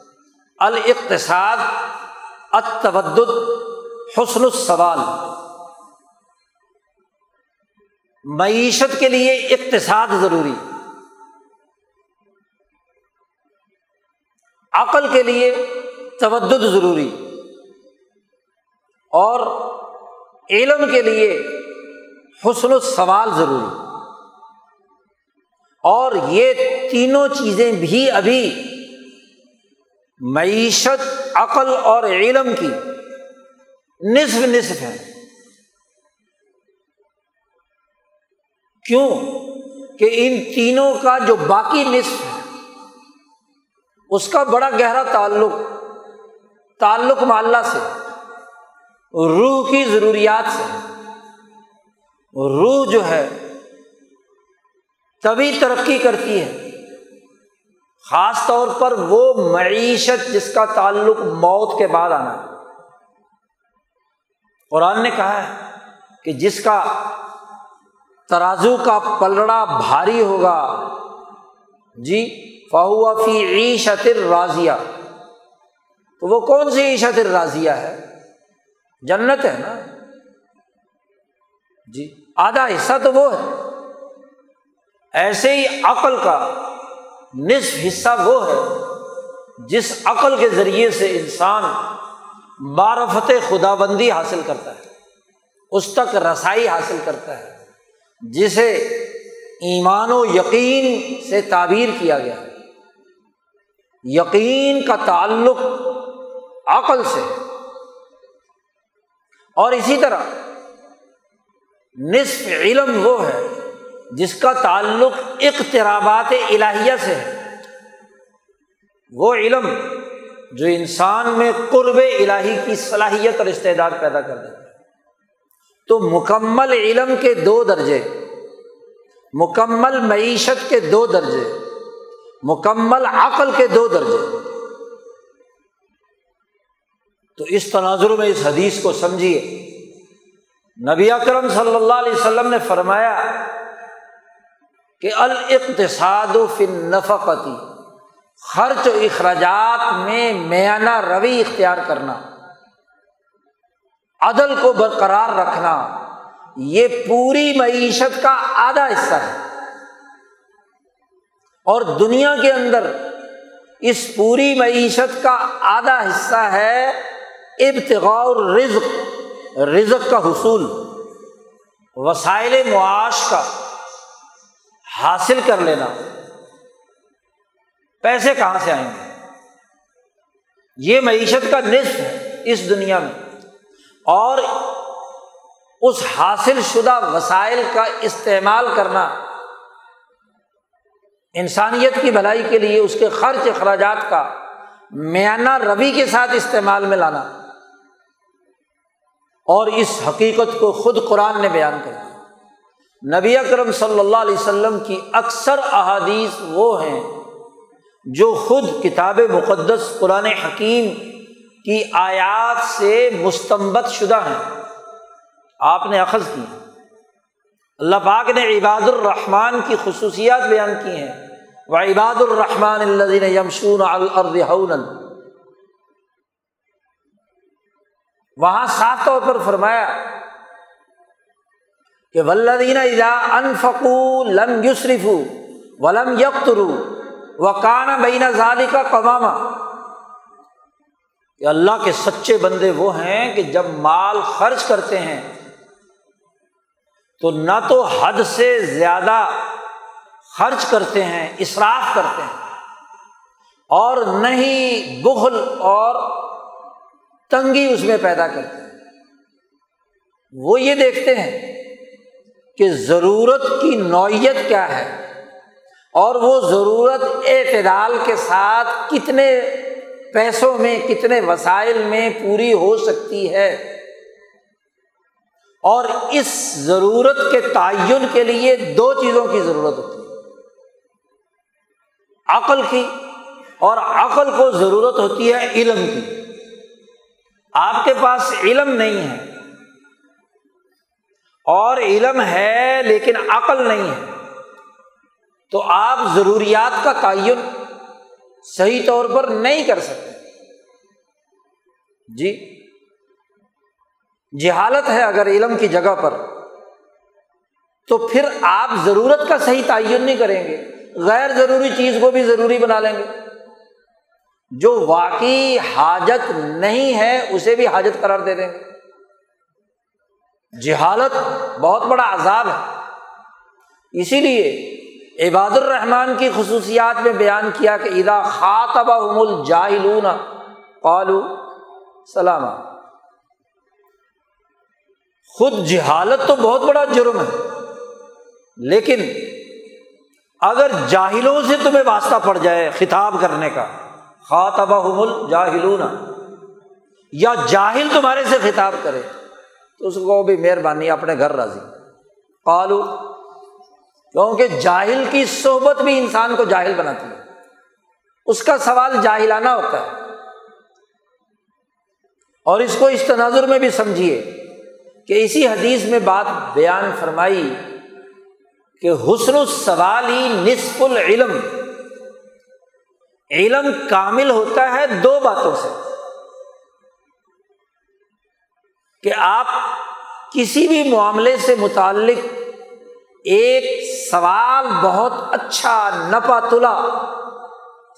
الاقتصاد، التودد، حسن السوال۔ معیشت کے لیے اقتصاد ضروری، عقل کے لیے تودد ضروری، اور علم کے لیے حسن السوال ضروری۔ اور یہ تینوں چیزیں بھی ابھی معیشت، عقل اور علم کی نصف نصف ہے۔ کیوں کہ ان تینوں کا جو باقی نصف ہے اس کا بڑا گہرا تعلق معلّہ سے، روح کی ضروریات سے۔ روح جو ہے تبھی ترقی کرتی ہے، خاص طور پر وہ معیشت جس کا تعلق موت کے بعد آنا ہے۔ قرآن نے کہا ہے کہ جس کا ترازو کا پلڑا بھاری ہوگا جی، فَهُوَ فِي عِيشَةٍ رَاضِيَةٍ، تو وہ کون سی عیشت راضیہ ہے؟ جنت ہے نا جی، آدھا حصہ تو وہ ہے۔ ایسے ہی عقل کا نصف حصہ وہ ہے جس عقل کے ذریعے سے انسان معرفت خداوندی حاصل کرتا ہے، اس تک رسائی حاصل کرتا ہے، جسے ایمان و یقین سے تعبیر کیا گیا ہے۔ یقین کا تعلق عقل سے، اور اسی طرح نصف علم وہ ہے جس کا تعلق اقترابات الہیہ سے ہے، وہ علم جو انسان میں قرب الہی کی صلاحیت اور استعداد پیدا کر دیتا ہے۔ تو مکمل علم کے دو درجے، مکمل معیشت کے دو درجے، مکمل عقل کے دو درجے۔ تو اس تناظر میں اس حدیث کو سمجھیے، نبی اکرم صلی اللہ علیہ وسلم نے فرمایا کہ الاقتصاد فی النفقۃ، خرچ و اخراجات میں میانہ روی اختیار کرنا، عدل کو برقرار رکھنا، یہ پوری معیشت کا آدھا حصہ ہے۔ اور دنیا کے اندر اس پوری معیشت کا آدھا حصہ ہے ابتغاء الرزق، رزق کا حصول، وسائل معاش کا حاصل کر لینا۔ پیسے کہاں سے آئیں گے؟ یہ معیشت کا نصف ہے اس دنیا میں، اور اس حاصل شدہ وسائل کا استعمال کرنا، انسانیت کی بھلائی کے لیے اس کے خرچ اخراجات کا میانہ روی کے ساتھ استعمال میں لانا۔ اور اس حقیقت کو خود قرآن نے بیان کر دیا۔ نبی اکرم صلی اللہ علیہ وسلم کی اکثر احادیث وہ ہیں جو خود کتاب مقدس قرآن حکیم کی آیات سے مستنبت شدہ ہیں، آپ نے اخذ کی۔ اللہ پاک نے عباد الرحمن کی خصوصیات بیان کی ہیں، وعباد الرحمن الذین یمشون علی الارض ہونا، وہاں صاف طور پر فرمایا کہ والذین اذا انفقوا لم یسرفوا ولم یقتروا وکان بین ذلک قواما، کہ اللہ کے سچے بندے وہ ہیں کہ جب مال خرچ کرتے ہیں تو نہ تو حد سے زیادہ خرچ کرتے ہیں، اسراف کرتے ہیں، اور نہ ہی بخل اور تنگی اس میں پیدا کرتے ہیں۔ وہ یہ دیکھتے ہیں کہ ضرورت کی نوعیت کیا ہے اور وہ ضرورت اعتدال کے ساتھ کتنے پیسوں میں، کتنے وسائل میں پوری ہو سکتی ہے، اور اس ضرورت کے تعین کے لیے دو چیزوں کی ضرورت ہوتی ہے، عقل کی، اور عقل کو ضرورت ہوتی ہے علم کی۔ آپ کے پاس علم نہیں ہے اور علم ہے لیکن عقل نہیں ہے، تو آپ ضروریات کا تعین صحیح طور پر نہیں کر سکتے۔ جی جہالت ہے اگر علم کی جگہ پر، تو پھر آپ ضرورت کا صحیح تعین نہیں کریں گے، غیر ضروری چیز کو بھی ضروری بنا لیں گے، جو واقعی حاجت نہیں ہے اسے بھی حاجت قرار دے دیں گے۔ جہالت بہت بڑا عذاب ہے، اسی لیے عباد الرحمن کی خصوصیات میں بیان کیا کہ اذا خاطبہم الجاہلون قالوا سلاما۔ خود جہالت تو بہت بڑا جرم ہے، لیکن اگر جاہلوں سے تمہیں واسطہ پڑ جائے خطاب کرنے کا، خاطبہم الجاہلون، یا جاہل تمہارے سے خطاب کرے تو اس کو بھی مہربانی اپنے گھر راضی، قالو، کیونکہ جاہل کی صحبت بھی انسان کو جاہل بناتی ہے، اس کا سوال جاہلانہ ہوتا ہے۔ اور اس کو اس تناظر میں بھی سمجھیے کہ اسی حدیث میں بات بیان فرمائی کہ حسن السوال ہی نصف العلم، علم کامل ہوتا ہے دو باتوں سے، کہ آپ کسی بھی معاملے سے متعلق ایک سوال، بہت اچھا نپا تلا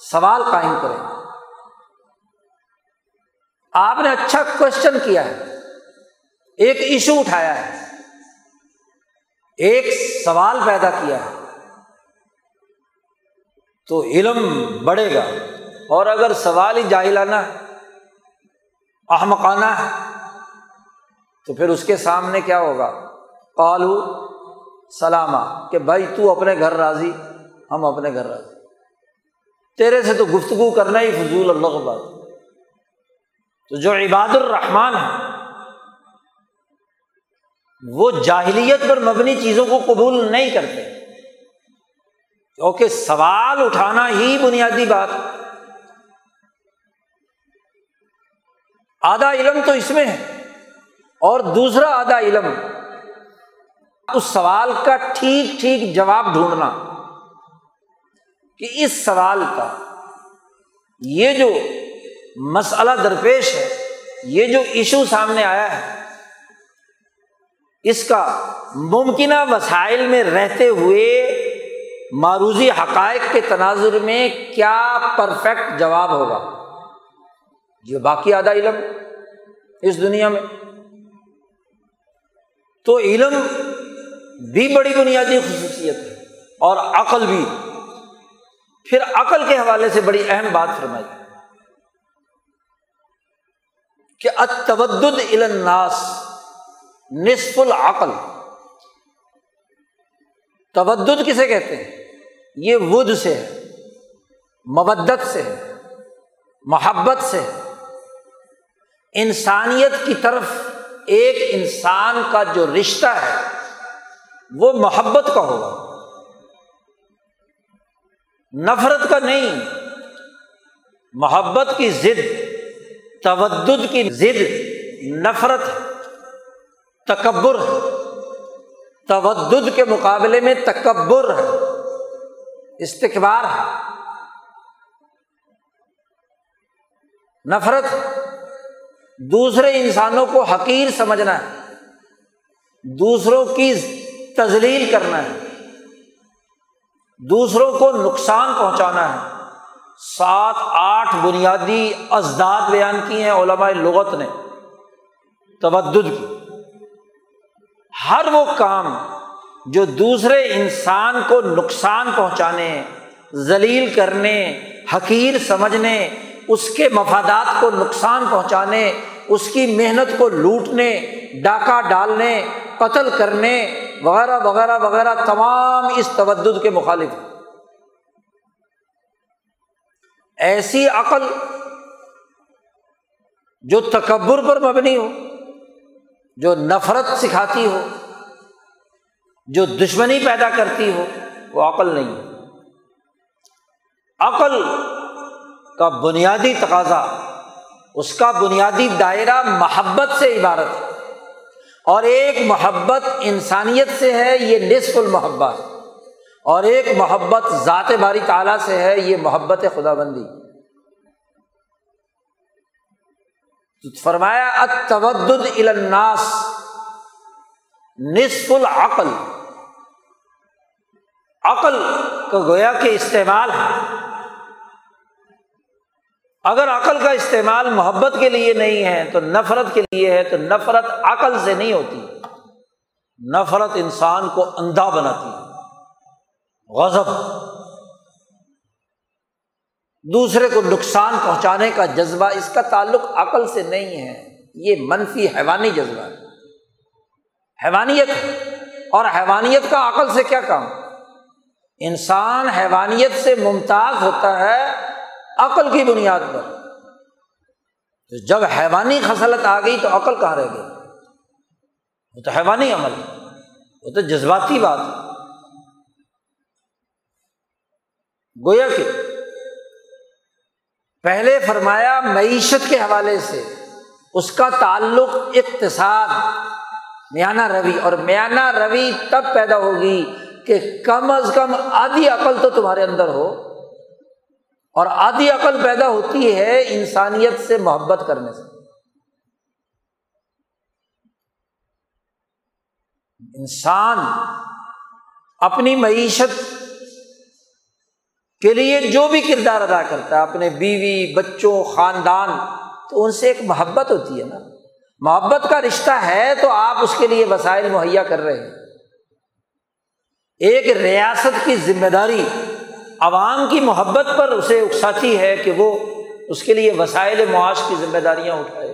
سوال قائم کریں۔ آپ نے اچھا کوشچن کیا ہے، ایک ایشو اٹھایا ہے، ایک سوال پیدا کیا ہے، تو علم بڑھے گا۔ اور اگر سوال ہی جاہلانہ ہے، احمقانہ ہے، تو پھر اس کے سامنے کیا ہوگا، قالو سلامہ، کہ بھائی تو اپنے گھر راضی، ہم اپنے گھر راضی، تیرے سے تو گفتگو کرنا ہی فضول، اللہ بات۔ تو جو عباد الرحمن ہے وہ جاہلیت پر مبنی چیزوں کو قبول نہیں کرتے، کیونکہ سوال اٹھانا ہی بنیادی بات، آدھا علم تو اس میں ہے، اور دوسرا آدھا علم اس سوال کا ٹھیک ٹھیک جواب ڈھونڈنا، کہ اس سوال کا، یہ جو مسئلہ درپیش ہے، یہ جو ایشو سامنے آیا ہے، اس کا ممکنہ وسائل میں رہتے ہوئے معروضی حقائق کے تناظر میں کیا پرفیکٹ جواب ہوگا۔ یہ باقی آدھا علم اس دنیا میں، تو علم بھی بڑی بنیادی خصوصیت ہے اور عقل بھی۔ پھر عقل کے حوالے سے بڑی اہم بات فرمائی کہ التودد الی الناس نصف العقل۔ تودد کسے کہتے ہیں؟ یہ ود سے ہے، مودت سے ہے، محبت سے ہے، انسانیت کی طرف ایک انسان کا جو رشتہ ہے وہ محبت کا ہوگا، نفرت کا نہیں۔ محبت کی ضد، تودد کی ضد نفرت ہے، تکبر ہے، تودد کے مقابلے میں تکبر ہے، استکبار ہے، نفرت ہے، دوسرے انسانوں کو حقیر سمجھنا ہے، دوسروں کی تذلیل کرنا ہے، دوسروں کو نقصان پہنچانا ہے، سات آٹھ بنیادی ازداد بیان کی ہیں علماء لغت نے تودد کی۔ ہر وہ کام جو دوسرے انسان کو نقصان پہنچانے، ذلیل کرنے، حقیر سمجھنے، اس کے مفادات کو نقصان پہنچانے، اس کی محنت کو لوٹنے، ڈاکہ ڈالنے، قتل کرنے وغیرہ وغیرہ وغیرہ، تمام اس تودد کے مخالف ہیں۔ ایسی عقل جو تکبر پر مبنی ہو، جو نفرت سکھاتی ہو، جو دشمنی پیدا کرتی ہو، وہ عقل نہیں ہے۔ عقل کا بنیادی تقاضا، اس کا بنیادی دائرہ محبت سے عبارت ہے، اور ایک محبت انسانیت سے ہے، یہ نصف المحبہ، اور ایک محبت ذات باری تعالیٰ سے ہے، یہ محبت خداوندی۔ تو فرمایا التودد الی الناس نصف العقل، عقل کا گویا کہ استعمال ہے۔ اگر عقل کا استعمال محبت کے لیے نہیں ہے تو نفرت کے لیے ہے، تو نفرت عقل سے نہیں ہوتی، نفرت انسان کو اندھا بناتی ہے، غضب، دوسرے کو نقصان پہنچانے کا جذبہ، اس کا تعلق عقل سے نہیں ہے، یہ منفی حیوانی جذبہ ہے، حیوانیت۔ اور حیوانیت کا عقل سے کیا کام؟ انسان حیوانیت سے ممتاز ہوتا ہے عقل کی بنیاد پر، تو جب حیوانی خصلت آ گئی تو عقل کہاں رہ گئی؟ وہ تو حیوانی عمل ہے، وہ تو جذباتی بات ہے۔ گویا کہ پہلے فرمایا معیشت کے حوالے سے اس کا تعلق اقتصاد، میانہ روی، اور میانہ روی تب پیدا ہوگی کہ کم از کم آدھی عقل تو تمہارے اندر ہو، اور آدھی عقل پیدا ہوتی ہے انسانیت سے محبت کرنے سے۔ انسان اپنی معیشت کے لیے جو بھی کردار ادا کرتا ہے، اپنے بیوی، بچوں، خاندان، تو ان سے ایک محبت ہوتی ہے نا، محبت کا رشتہ ہے، تو آپ اس کے لیے وسائل مہیا کر رہے ہیں۔ ایک ریاست کی ذمہ داری عوام کی محبت پر اسے اکساتی ہے کہ وہ اس کے لیے وسائل معاش کی ذمہ داریاں اٹھائے۔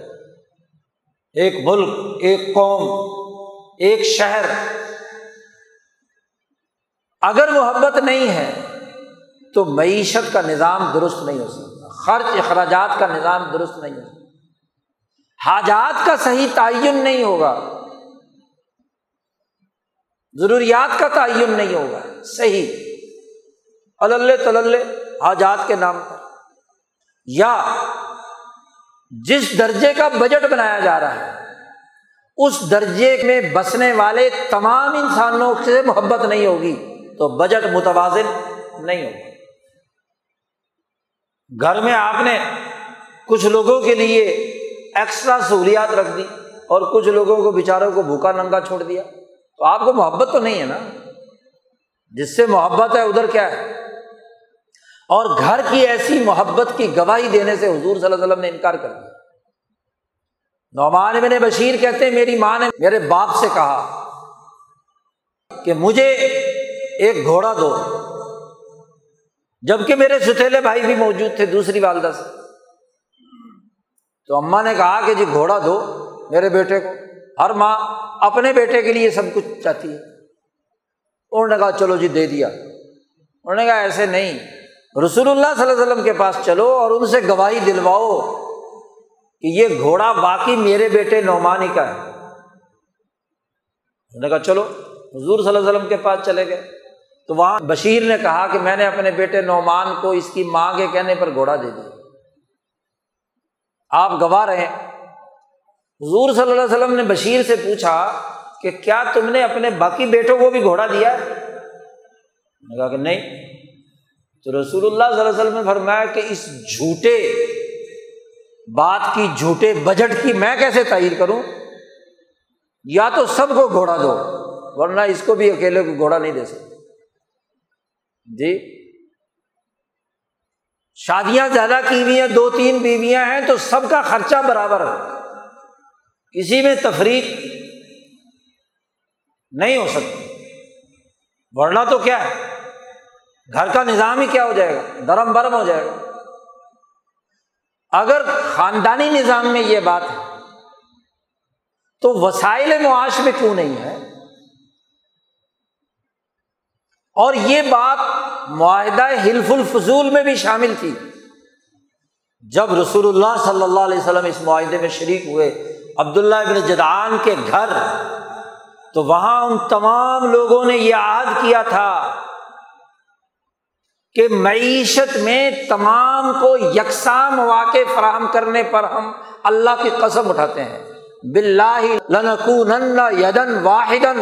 ایک ملک، ایک قوم، ایک شہر، اگر محبت نہیں ہے تو معیشت کا نظام درست نہیں ہو سکتا، خرچ اخراجات کا نظام درست نہیں ہو سکتا، حاجات کا صحیح تعین نہیں ہوگا، ضروریات کا تعین نہیں ہوگا، صحیح اللے تللے حاجات کے نام پر، یا جس درجے کا بجٹ بنایا جا رہا ہے اس درجے میں بسنے والے تمام انسانوں سے محبت نہیں ہوگی تو بجٹ متوازن نہیں ہوگا۔ گھر میں آپ نے کچھ لوگوں کے لیے ایکسٹرا سہولیات رکھ دی اور کچھ لوگوں کو بیچاروں کو بھوکا ننگا چھوڑ دیا، تو آپ کو محبت تو نہیں ہے نا، جس سے محبت ہے ادھر کیا ہے۔ اور گھر کی ایسی محبت کی گواہی دینے سے حضور صلی اللہ علیہ وسلم نے انکار کر دیا۔ نعمان بن بشیر کہتے ہیں میری ماں نے میرے باپ سے کہا کہ مجھے ایک گھوڑا دو، جبکہ میرے ستیلے بھائی بھی موجود تھے دوسری والدہ سے، تو اماں نے کہا کہ جی گھوڑا دو میرے بیٹے کو۔ ہر ماں اپنے بیٹے کے لیے سب کچھ چاہتی ہے، انہوں نے کہا چلو جی دے دیا۔ انہوں نے کہا ایسے نہیں، رسول اللہ صلی اللہ علیہ وسلم کے پاس چلو اور ان سے گواہی دلواؤ کہ یہ گھوڑا واقعی میرے بیٹے نعمان کا ہے۔ انہوں نے کہا چلو، حضور صلی اللہ علیہ وسلم کے پاس چلے گئے تو وہاں بشیر نے کہا کہ میں نے اپنے بیٹے نعمان کو اس کی ماں کے کہنے پر گھوڑا دے دیا، آپ گواہ رہے ہیں۔ حضور صلی اللہ علیہ وسلم نے بشیر سے پوچھا کہ کیا تم نے اپنے باقی بیٹوں کو بھی گھوڑا دیا ہے؟ انہوں نے کہا کہ نہیں۔ تو رسول اللہ صلی اللہ علیہ وسلم نے فرمایا کہ اس جھوٹے بات کی، جھوٹے بجٹ کی میں کیسے تعیین کروں؟ یا تو سب کو گھوڑا دو ورنہ اس کو بھی اکیلے کو گھوڑا نہیں دے سکتے۔ جی شادیاں زیادہ کی ہوئی ہیں، 2-3 بیویاں ہیں تو سب کا خرچہ برابر ہے، کسی میں تفریق نہیں ہو سکتی، ورنہ تو کیا ہے گھر کا نظام ہی کیا ہو جائے گا، درم برم ہو جائے گا۔ اگر خاندانی نظام میں یہ بات ہے تو وسائل معاش میں کیوں نہیں ہے؟ اور یہ بات معاہدہ حلف الفضول میں بھی شامل تھی، جب رسول اللہ صلی اللہ علیہ وسلم اس معاہدے میں شریک ہوئے عبداللہ ابن جدعان کے گھر، تو وہاں ان تمام لوگوں نے یہ عہد کیا تھا کہ معیشت میں تمام کو یکساں مواقع فراہم کرنے پر ہم اللہ کی قسم اٹھاتے ہیں، باللہ لنکونن یدن واحدن،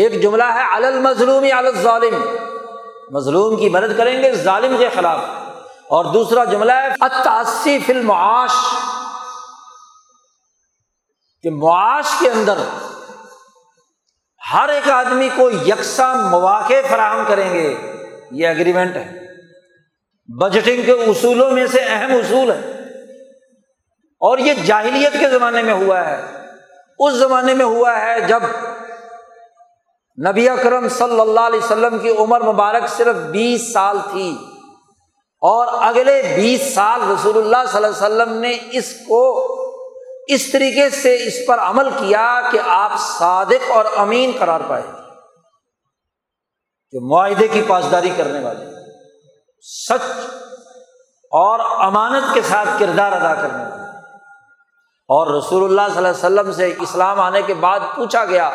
ایک جملہ ہے علی المظلوم علی الظالم، مظلوم کی مدد کریں گے ظالم کے خلاف، اور دوسرا جملہ ہے التعصی فی المعاش، کہ معاش کے اندر ہر ایک آدمی کو یکساں مواقع فراہم کریں گے، یہ ایگریمنٹ ہے۔ بجٹنگ کے اصولوں میں سے اہم اصول ہے، اور یہ جاہلیت کے زمانے میں ہوا ہے، اس زمانے میں ہوا ہے جب نبی اکرم صلی اللہ علیہ وسلم کی عمر مبارک صرف 20 سال تھی، اور اگلے 20 سال رسول اللہ صلی اللہ علیہ وسلم نے اس کو اس طریقے سے اس پر عمل کیا کہ آپ صادق اور امین قرار پائے، کہ معاہدے کی پاسداری کرنے والے، سچ اور امانت کے ساتھ کردار ادا کرنے والے۔ اور رسول اللہ صلی اللہ علیہ وسلم سے اسلام آنے کے بعد پوچھا گیا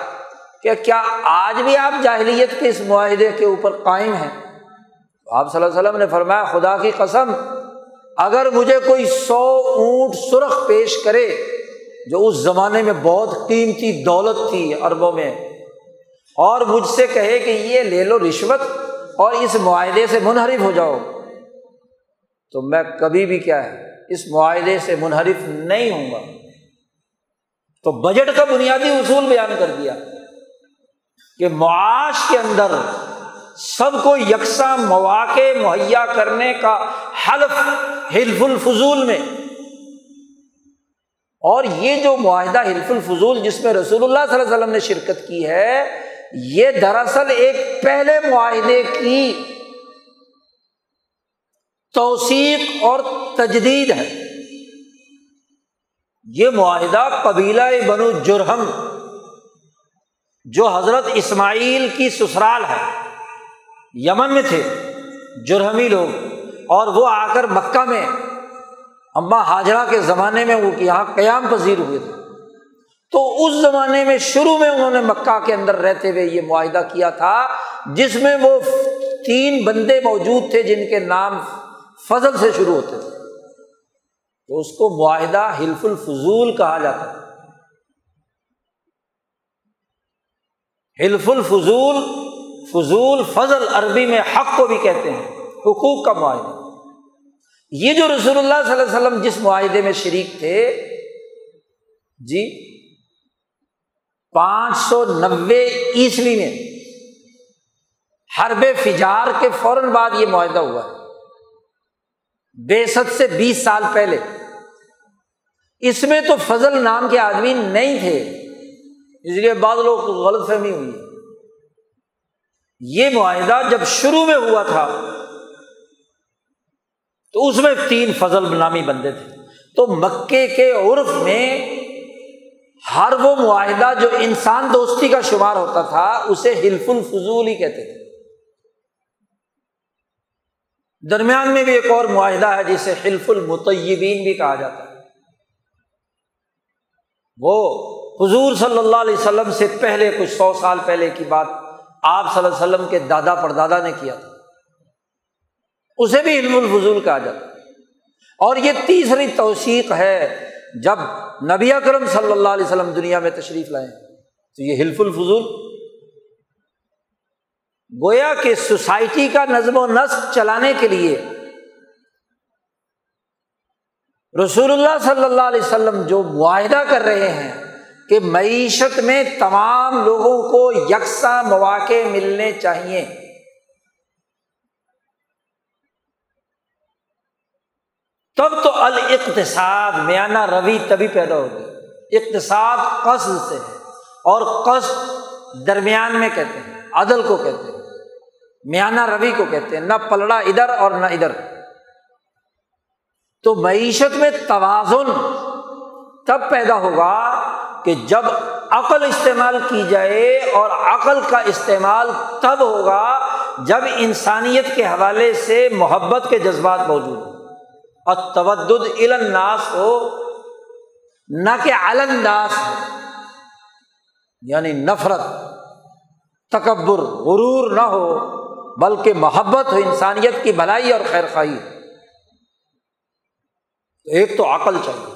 کہ کیا آج بھی آپ جاہلیت کے اس معاہدے کے اوپر قائم ہیں؟ آپ صلی اللہ علیہ وسلم نے فرمایا خدا کی قسم اگر مجھے کوئی 100 اونٹ سرخ پیش کرے، جو اس زمانے میں بہت قیمتی دولت تھی عربوں میں، اور مجھ سے کہے کہ یہ لے لو رشوت اور اس معاہدے سے منحرف ہو جاؤ، تو میں کبھی بھی کیا ہے اس معاہدے سے منحرف نہیں ہوں گا۔ تو بجٹ کا بنیادی اصول بیان کر دیا کہ معاش کے اندر سب کو یکساں مواقع مہیا کرنے کا حلف الفضول میں، اور یہ جو معاہدہ حلف الفضول جس میں رسول اللہ صلی اللہ علیہ وسلم نے شرکت کی ہے، یہ دراصل ایک پہلے معاہدے کی توثیق اور تجدید ہے۔ یہ معاہدہ قبیلہ بنو جرہم جو حضرت اسماعیل کی سسرال ہے، یمن میں تھے جرہمی لوگ، اور وہ آ کر مکہ میں اماں ہاجرہ کے زمانے میں وہ یہاں قیام پذیر ہوئے تھے، تو اس زمانے میں شروع میں انہوں نے مکہ کے اندر رہتے ہوئے یہ معاہدہ کیا تھا، جس میں وہ 3 بندے موجود تھے جن کے نام فضل سے شروع ہوتے تھے، تو اس کو معاہدہ حلف الفضول کہا جاتا ہے۔ حلف الفضول، فضول فضل عربی میں حق کو بھی کہتے ہیں، حقوق کا معاہدہ۔ یہ جو رسول اللہ صلی اللہ علیہ وسلم جس معاہدے میں شریک تھے، جی 590 عیسوی میں حرب فجار کے فوراً بعد یہ معاہدہ ہوا ہے، بعثت سے 20 سال پہلے۔ اس میں تو فضل نام کے آدمی نہیں تھے، اس لیے بعض لوگ کو غلط فہمی ہوئی ہے۔ یہ معاہدہ جب شروع میں ہوا تھا تو اس میں 3 فضل نامی بندے تھے، تو مکے کے عرف میں ہر وہ معاہدہ جو انسان دوستی کا شمار ہوتا تھا اسے حلف الفضول ہی کہتے تھے۔ درمیان میں بھی ایک اور معاہدہ ہے جسے حلف المطیبین بھی کہا جاتا ہے، وہ حضور صلی اللہ علیہ وسلم سے پہلے کچھ 100 سال پہلے کی بات آپ صلی اللہ علیہ وسلم کے دادا پردادا نے کیا تھا، اسے بھی حلف الفضول کہا جاتا ہے۔ اور یہ تیسری توثیق ہے، جب نبی اکرم صلی اللہ علیہ وسلم دنیا میں تشریف لائے تو یہ حلف الفضول، گویا کہ سوسائٹی کا نظم و نسق چلانے کے لیے رسول اللہ صلی اللہ علیہ وسلم جو معاہدہ کر رہے ہیں کہ معیشت میں تمام لوگوں کو یکساں مواقع ملنے چاہیے، تب تو الاقتصاد میانہ روی تبھی پیدا ہوگی. اقتصاد قصد سے ہے, اور قصد درمیان میں کہتے ہیں, عدل کو کہتے ہیں, میانہ روی کو کہتے ہیں, نہ پلڑا ادھر اور نہ ادھر. تو معیشت میں توازن تب پیدا ہوگا کہ جب عقل استعمال کی جائے, اور عقل کا استعمال تب ہوگا جب انسانیت کے حوالے سے محبت کے جذبات موجود ہوں, اور التودد الی الناس ہو, نہ کہ علی الناس, یعنی نفرت, تکبر, غرور نہ ہو, بلکہ محبت ہو, انسانیت کی بھلائی اور خیر خواہی. ایک تو عقل چاہیے,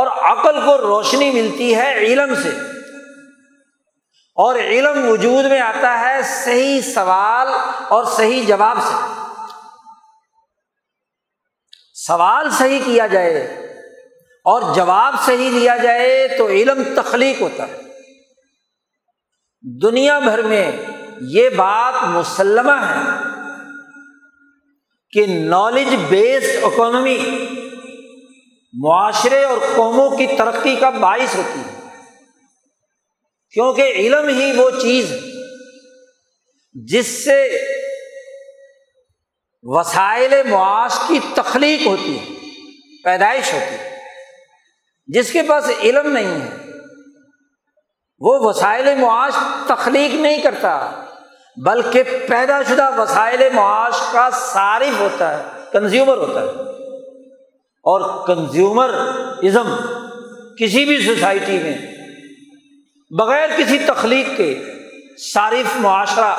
اور عقل کو روشنی ملتی ہے علم سے, اور علم وجود میں آتا ہے صحیح سوال اور صحیح جواب سے. سوال صحیح کیا جائے اور جواب صحیح لیا جائے تو علم تخلیق ہوتا ہے. دنیا بھر میں یہ بات مسلمہ ہے کہ نالج بیسڈ اکانومی معاشرے اور قوموں کی ترقی کا باعث ہوتی ہے, کیونکہ علم ہی وہ چیز ہے جس سے وسائل معاش کی تخلیق ہوتی ہے, پیدائش ہوتی ہے. جس کے پاس علم نہیں ہے وہ وسائل معاش تخلیق نہیں کرتا, بلکہ پیدا شدہ وسائل معاش کا صارف ہوتا ہے, کنزیومر ہوتا ہے. اور کنزیومر ازم کسی بھی سوسائٹی میں بغیر کسی تخلیق کے صارف معاشرہ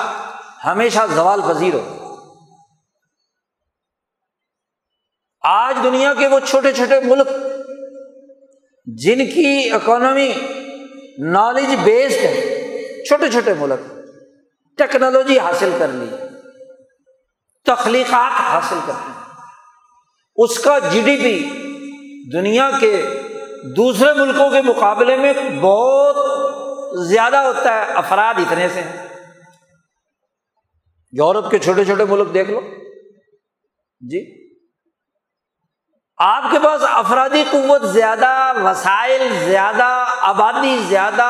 ہمیشہ زوال پذیر ہوتا ہے. آج دنیا کے وہ چھوٹے چھوٹے ملک جن کی اکانومی نالج بیسڈ ہے, چھوٹے چھوٹے ملک ٹیکنالوجی حاصل کر لی, تخلیقات حاصل کرتی, اس کا جی ڈی پی دنیا کے دوسرے ملکوں کے مقابلے میں بہت زیادہ ہوتا ہے. افراد اتنے سے ہیں, یورپ کے چھوٹے چھوٹے ملک دیکھ لو جی, آپ کے پاس افرادی قوت زیادہ, وسائل زیادہ, آبادی زیادہ,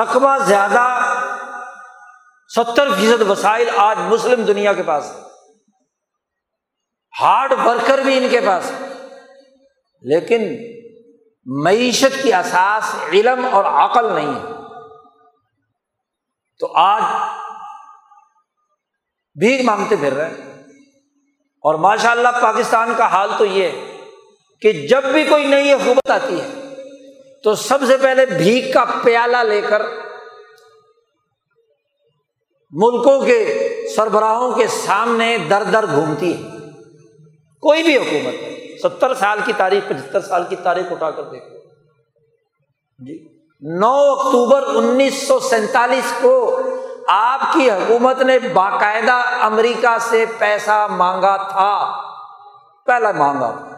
رقبہ زیادہ. 70% وسائل آج مسلم دنیا کے پاس ہے, ہارڈ ورکر بھی ان کے پاس, لیکن معیشت کی اساس علم اور عقل نہیں ہے. تو آج بھیک مانگتے پھر رہے ہیں. اور ماشاءاللہ پاکستان کا حال تو یہ ہے کہ جب بھی کوئی نئی حکومت آتی ہے تو سب سے پہلے بھیک کا پیالہ لے کر ملکوں کے سربراہوں کے سامنے در در گھومتی ہے. کوئی بھی حکومت ہے, 70 سال کی تاریخ, 75 سال کی تاریخ اٹھا کر دیکھو جی, 9 اکتوبر 1947 کو آپ کی حکومت نے باقاعدہ امریکہ سے پیسہ مانگا تھا, پہلا مانگا تھا.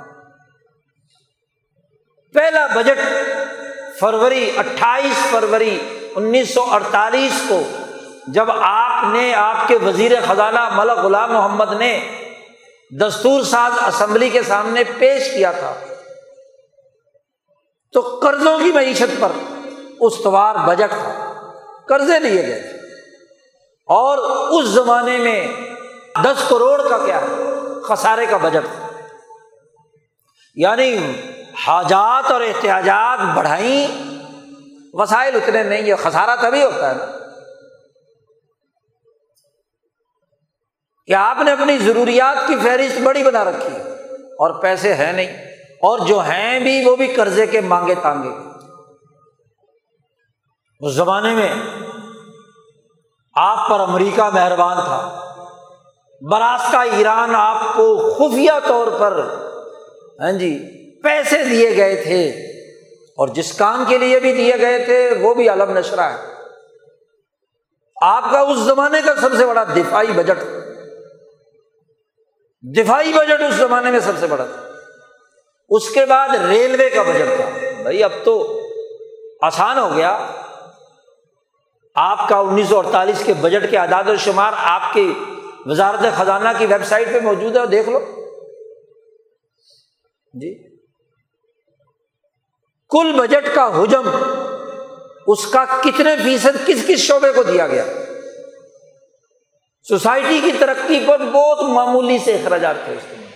پہلا بجٹ فروری 28 فروری 1948 کو جب آپ نے, آپ کے وزیر خزانہ ملک غلام محمد نے دستور ساز اسمبلی کے سامنے پیش کیا تھا, تو قرضوں کی معیشت پر استوار بجٹ تھا, قرضے لیے گئے تھے. اور اس زمانے میں 10 کروڑ کا کیا خسارے کا بجٹ تھا, یعنی حاجات اور احتیاجات بڑھائیں, وسائل اتنے نہیں. یہ خسارہ تبھی ہوتا ہے کہ آپ نے اپنی ضروریات کی فہرست بڑی بنا رکھی اور پیسے ہیں نہیں, اور جو ہیں بھی وہ بھی قرضے کے مانگے تانگے. اس زمانے میں آپ پر امریکہ مہربان تھا, براسکا ایران آپ کو خفیہ طور پر ہاں جی پیسے دیے گئے تھے, اور جس کام کے لیے بھی دیے گئے تھے وہ بھی علم نشرہ ہے. آپ کا اس زمانے کا سب سے بڑا دفاعی بجٹ, دفاعی بجٹ اس زمانے میں سب سے بڑا تھا. اس کے بعد ریلوے کا بجٹ تھا. بھائی اب تو آسان ہو گیا, آپ کا 1948 کے بجٹ کے اعداد و شمار آپ کی وزارت خزانہ کی ویب سائٹ پہ موجود ہے, دیکھ لو. جی کل بجٹ کا حجم اس کا کتنے فیصد کس کس شعبے کو دیا گیا؟ سوسائٹی کی ترقی پر بہت معمولی سے اخراجات تھے اس میں،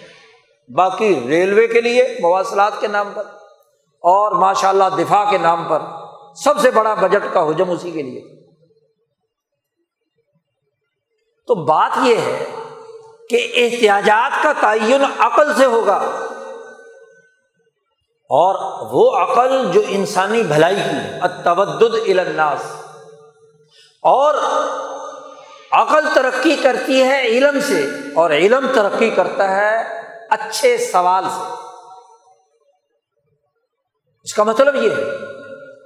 باقی ریلوے کے لیے مواصلات کے نام پر اور ماشاء اللہ دفاع کے نام پر سب سے بڑا بجٹ کا حجم اسی کے لیے. تو بات یہ ہے کہ احتیاجات کا تعین عقل سے ہوگا، اور وہ عقل جو انسانی بھلائی کی، التودد الی الناس. اور عقل ترقی کرتی ہے علم سے، اور علم ترقی کرتا ہے اچھے سوال سے. اس کا مطلب یہ ہے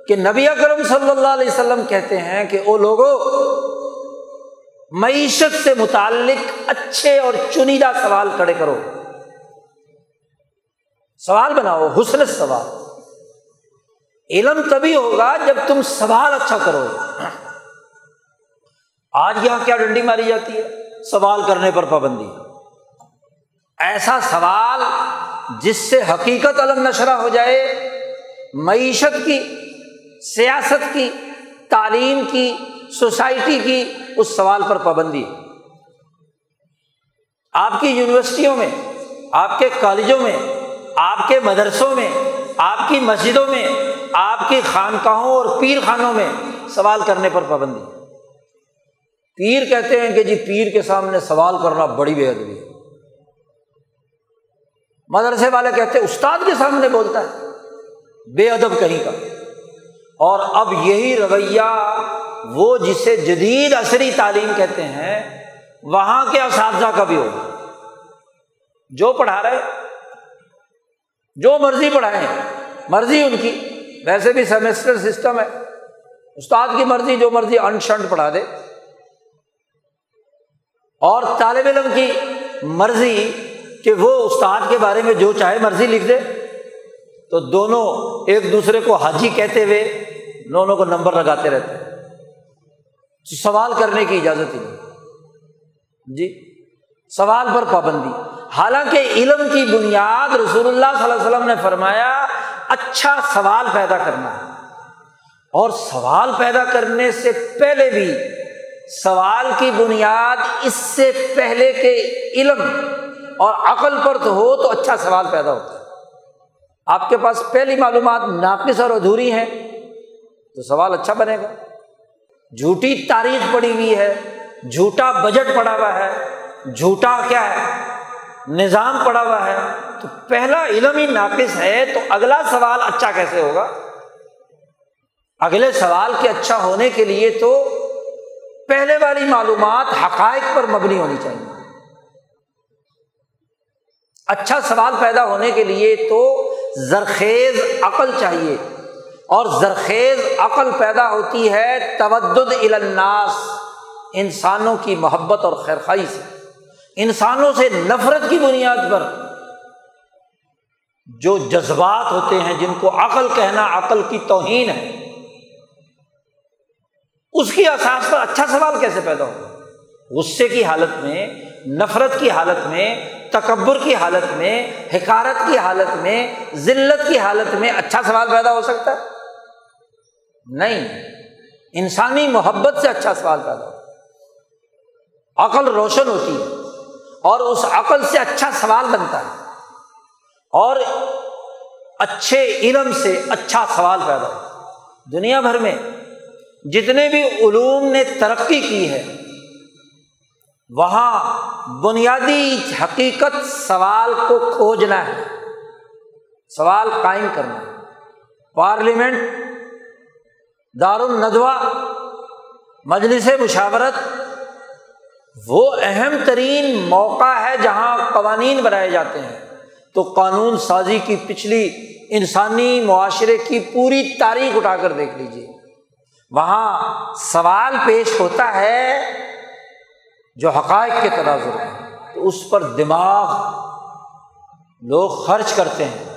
کہ نبی اکرم صلی اللہ علیہ وسلم کہتے ہیں کہ او لوگو، معیشت سے متعلق اچھے اور چنیدہ سوال کھڑے کرو، سوال بناؤ، حسن سوال. علم تبھی ہوگا جب تم سوال اچھا کرو گے. آج یہاں کیا ڈنڈی ماری جاتی ہے؟ سوال کرنے پر پابندی. ایسا سوال جس سے حقیقت علم نشرہ ہو جائے، معیشت کی، سیاست کی، تعلیم کی، سوسائٹی کی، اس سوال پر پابندی. آپ کی یونیورسٹیوں میں، آپ کے کالجوں میں، آپ کے مدرسوں میں، آپ کی مسجدوں میں، آپ کی خانقاہوں اور پیر خانوں میں سوال کرنے پر پابندی. پیر کہتے ہیں کہ جی پیر کے سامنے سوال کرنا بڑی بے ادبی ہے. مدرسے والے کہتے ہیں استاد کے سامنے بولتا ہے، بے ادب کہیں کا. اور اب یہی رویہ وہ جسے جدید عصری تعلیم کہتے ہیں، وہاں کے اساتذہ کا بھی ہوگا. جو پڑھا رہے، جو مرضی پڑھائیں، مرضی ان کی. ویسے بھی سیمسٹر سسٹم ہے، استاد کی مرضی، جو مرضی انشنٹ پڑھا دے. اور طالب علم کی مرضی کہ وہ استاد کے بارے میں جو چاہے مرضی لکھ دے. تو دونوں ایک دوسرے کو حاجی کہتے ہوئے دونوں کو نمبر لگاتے رہتے ہیں. سوال کرنے کی اجازت ہی نہیں، جی سوال پر پابندی. حالانکہ علم کی بنیاد رسول اللہ صلی اللہ علیہ وسلم نے فرمایا اچھا سوال پیدا کرنا ہے. اور سوال پیدا کرنے سے پہلے بھی، سوال کی بنیاد اس سے پہلے کہ علم اور عقل پر تو ہو تو اچھا سوال پیدا ہوتا ہے. آپ کے پاس پہلی معلومات ناقص اور ادھوری ہیں تو سوال اچھا بنے گا. جھوٹی تاریخ پڑی ہوئی ہے، جھوٹا بجٹ پڑا ہوا ہے، جھوٹا کیا ہے نظام پڑا ہوا ہے، تو پہلا علم ہی ناقص ہے تو اگلا سوال اچھا کیسے ہوگا؟ اگلے سوال کے اچھا ہونے کے لیے تو پہلے والی معلومات حقائق پر مبنی ہونی چاہیے. اچھا سوال پیدا ہونے کے لیے تو زرخیز عقل چاہیے، اور زرخیز عقل پیدا ہوتی ہے تودد الی الناس، انسانوں کی محبت اور خیرخواہی سے، انسانوں سے نفرت کی بنیاد پر. جو جذبات ہوتے ہیں جن کو عقل کہنا عقل کی توہین ہے، اس کی اساس پر اچھا سوال کیسے پیدا ہوگا؟ غصے کی حالت میں، نفرت کی حالت میں، تکبر کی حالت میں، حقارت کی حالت میں، ذلت کی حالت میں اچھا سوال پیدا ہو سکتا ہے؟ نہیں، انسانی محبت سے اچھا سوال پیدا ہو. عقل روشن ہوتی ہے اور اس عقل سے اچھا سوال بنتا ہے، اور اچھے علم سے اچھا سوال پیدا ہوتا ہے. دنیا بھر میں جتنے بھی علوم نے ترقی کی ہے، وہاں بنیادی حقیقت سوال کو کھوجنا ہے، سوال قائم کرنا ہے. پارلیمنٹ، دارالندوہ، مجلس مشاورت، وہ اہم ترین موقع ہے جہاں قوانین بنائے جاتے ہیں. تو قانون سازی کی پچھلی انسانی معاشرے کی پوری تاریخ اٹھا کر دیکھ لیجیے، وہاں سوال پیش ہوتا ہے جو حقائق کے تناظر ہیں. تو اس پر دماغ لوگ خرچ کرتے ہیں،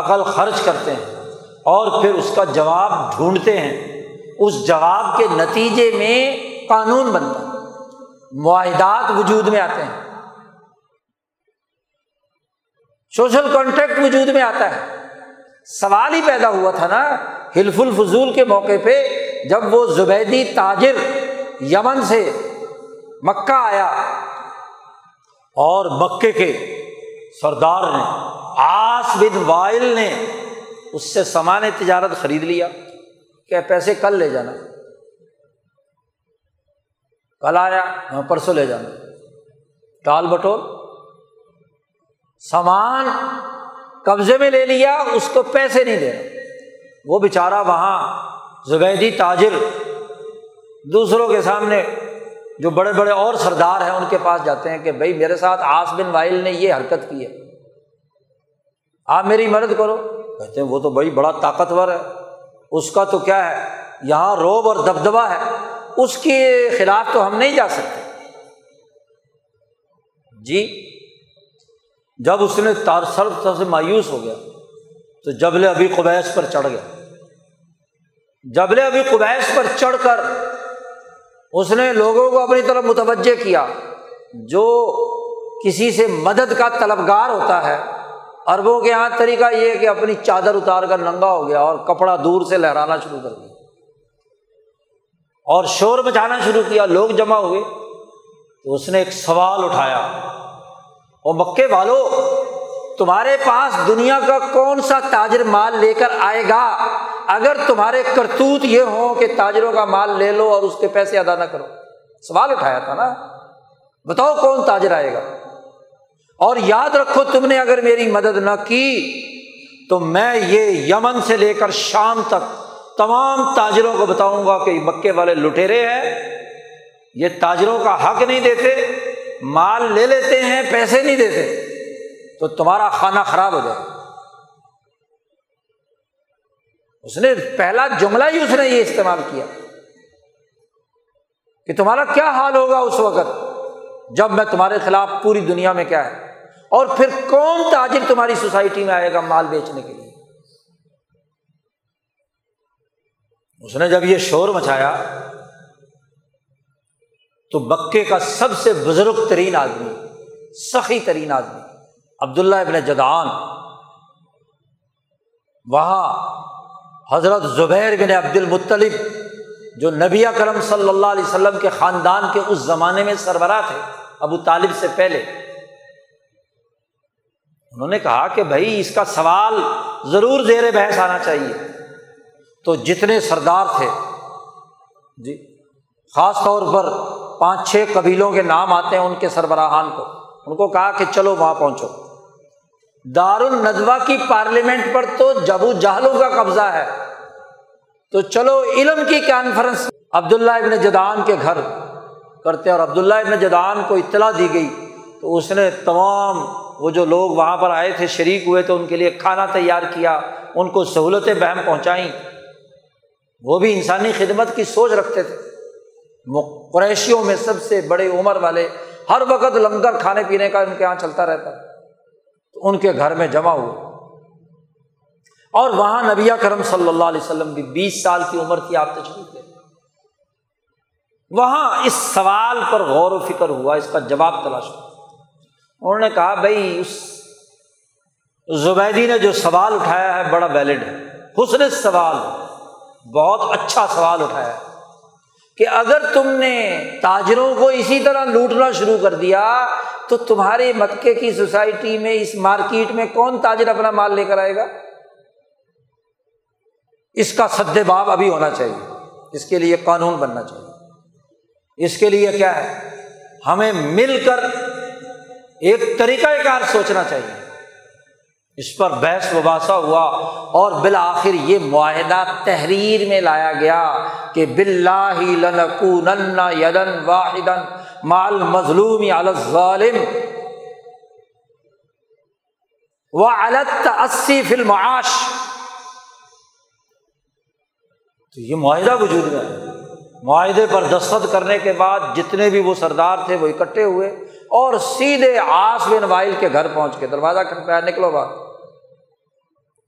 عقل خرچ کرتے ہیں، اور پھر اس کا جواب ڈھونڈتے ہیں. اس جواب کے نتیجے میں قانون بنتا ہے، معاہدات وجود میں آتے ہیں، سوشل کانٹیکٹ وجود میں آتا ہے۔ سوال ہی پیدا ہوا تھا نا حلف الفضول کے موقع پہ، جب وہ زبیدی تاجر یمن سے مکہ آیا اور مکے کے سردار نے عاص بن وائل نے اس سے سامان تجارت خرید لیا کہ پیسے کل لے جانا، کل آیا پرسوں لے جانا، ٹال بٹول سامان قبضے میں لے لیا، اس کو پیسے نہیں دینا۔ وہ بیچارہ وہاں زبیدی تاجر دوسروں کے سامنے جو بڑے بڑے اور سردار ہیں ان کے پاس جاتے ہیں کہ بھائی میرے ساتھ عاص بن وائل نے یہ حرکت کی ہے، آپ میری مدد کرو۔ کہتے ہیں وہ تو بھائی بڑا طاقتور ہے، اس کا تو کیا ہے یہاں روب اور دبدبہ ہے، اس کے خلاف تو ہم نہیں جا سکتے۔ جی جب اس نے سر سے مایوس ہو گیا تو جبل ابی قبیس پر چڑھ گیا۔ جبل ابی قبیس پر چڑھ کر اس نے لوگوں کو اپنی طرف متوجہ کیا۔ جو کسی سے مدد کا طلبگار ہوتا ہے، عربوں کے ہاں طریقہ یہ ہے کہ اپنی چادر اتار کر ننگا ہو گیا اور کپڑا دور سے لہرانا شروع کر دیا اور شور مچانا شروع کیا، لوگ جمع ہوئے۔ تو اس نے ایک سوال اٹھایا، او مکے والو، تمہارے پاس دنیا کا کون سا تاجر مال لے کر آئے گا اگر تمہارے کرتوت یہ ہوں کہ تاجروں کا مال لے لو اور اس کے پیسے ادا نہ کرو؟ سوال اٹھایا تھا نا، بتاؤ کون تاجر آئے گا؟ اور یاد رکھو تم نے اگر میری مدد نہ کی تو میں یہ یمن سے لے کر شام تک تمام تاجروں کو بتاؤں گا کہ مکے والے لٹیرے ہیں، یہ تاجروں کا حق نہیں دیتے، مال لے لیتے ہیں پیسے نہیں دیتے، تو تمہارا کھانا خراب ہو جائے۔ اس نے پہلا جملہ ہی اس نے یہ استعمال کیا کہ تمہارا کیا حال ہوگا اس وقت جب میں تمہارے خلاف پوری دنیا میں کیا ہے، اور پھر کون تاجر تمہاری سوسائٹی میں آئے گا مال بیچنے کے لیے؟ اس نے جب یہ شور مچایا تو مکے کا سب سے بزرگ ترین آدمی، سخی ترین آدمی، عبداللہ ابن جدعان، وہاں حضرت زبیر بن عبد المطلب جو نبی اکرم صلی اللہ علیہ وسلم کے خاندان کے اس زمانے میں سربراہ تھے، ابو طالب سے پہلے، انہوں نے کہا کہ بھائی اس کا سوال ضرور زیر بحث آنا چاہیے۔ تو جتنے سردار تھے، جی خاص طور پر 5-6 قبیلوں کے نام آتے ہیں ان کے سربراہان کو، ان کو کہا کہ چلو وہاں پہنچو۔ دار الندوہ کی پارلیمنٹ پر تو جبو جہلوں کا قبضہ ہے، تو چلو علم کی کانفرنس عبداللہ ابن جدعان کے گھر کرتے ہیں۔ اور عبداللہ ابن جدعان کو اطلاع دی گئی تو اس نے تمام وہ جو لوگ وہاں پر آئے تھے شریک ہوئے تو ان کے لیے کھانا تیار کیا، ان کو سہولتیں بہم پہنچائیں۔ وہ بھی انسانی خدمت کی سوچ رکھتے تھے، قریشیوں میں سب سے بڑے عمر والے، ہر وقت لنگر کھانے پینے کا ان کے ہاں چلتا رہتا، تو ان کے گھر میں جمع ہوئے۔ اور وہاں نبی کرم صلی اللہ علیہ وسلم بھی 20 سال کی عمر تھی، آپ تشریف لے۔ وہاں اس سوال پر غور و فکر ہوا، اس کا جواب تلاش ہوا۔ انہوں نے کہا بھائی اس زبیدی نے جو سوال اٹھایا ہے بڑا ویلڈ ہے، حسن سوال، بہت اچھا سوال اٹھایا ہے کہ اگر تم نے تاجروں کو اسی طرح لوٹنا شروع کر دیا تو تمہارے مکے کی سوسائٹی میں اس مارکیٹ میں کون تاجر اپنا مال لے کر آئے گا؟ اس کا سد باب ابھی ہونا چاہیے، اس کے لیے قانون بننا چاہیے، اس کے لیے کیا ہے ہمیں مل کر ایک طریقہ کار سوچنا چاہیے۔ اس پر بحث مباحثہ ہوا اور بالآخر یہ معاہدہ تحریر میں لایا گیا کہ باللہ لنکونن یداً واحداً مع المظلوم علی الظالم وعلی التعصی فی المعاش۔ تو یہ معاہدہ وجود میں ہے۔ معاہدے پر دستخط کرنے کے بعد جتنے بھی وہ سردار تھے وہ اکٹھے ہوئے اور سیدھے عاص بن وائل کے گھر پہنچ کے دروازہ کھٹکھٹایا، نکلو باہر،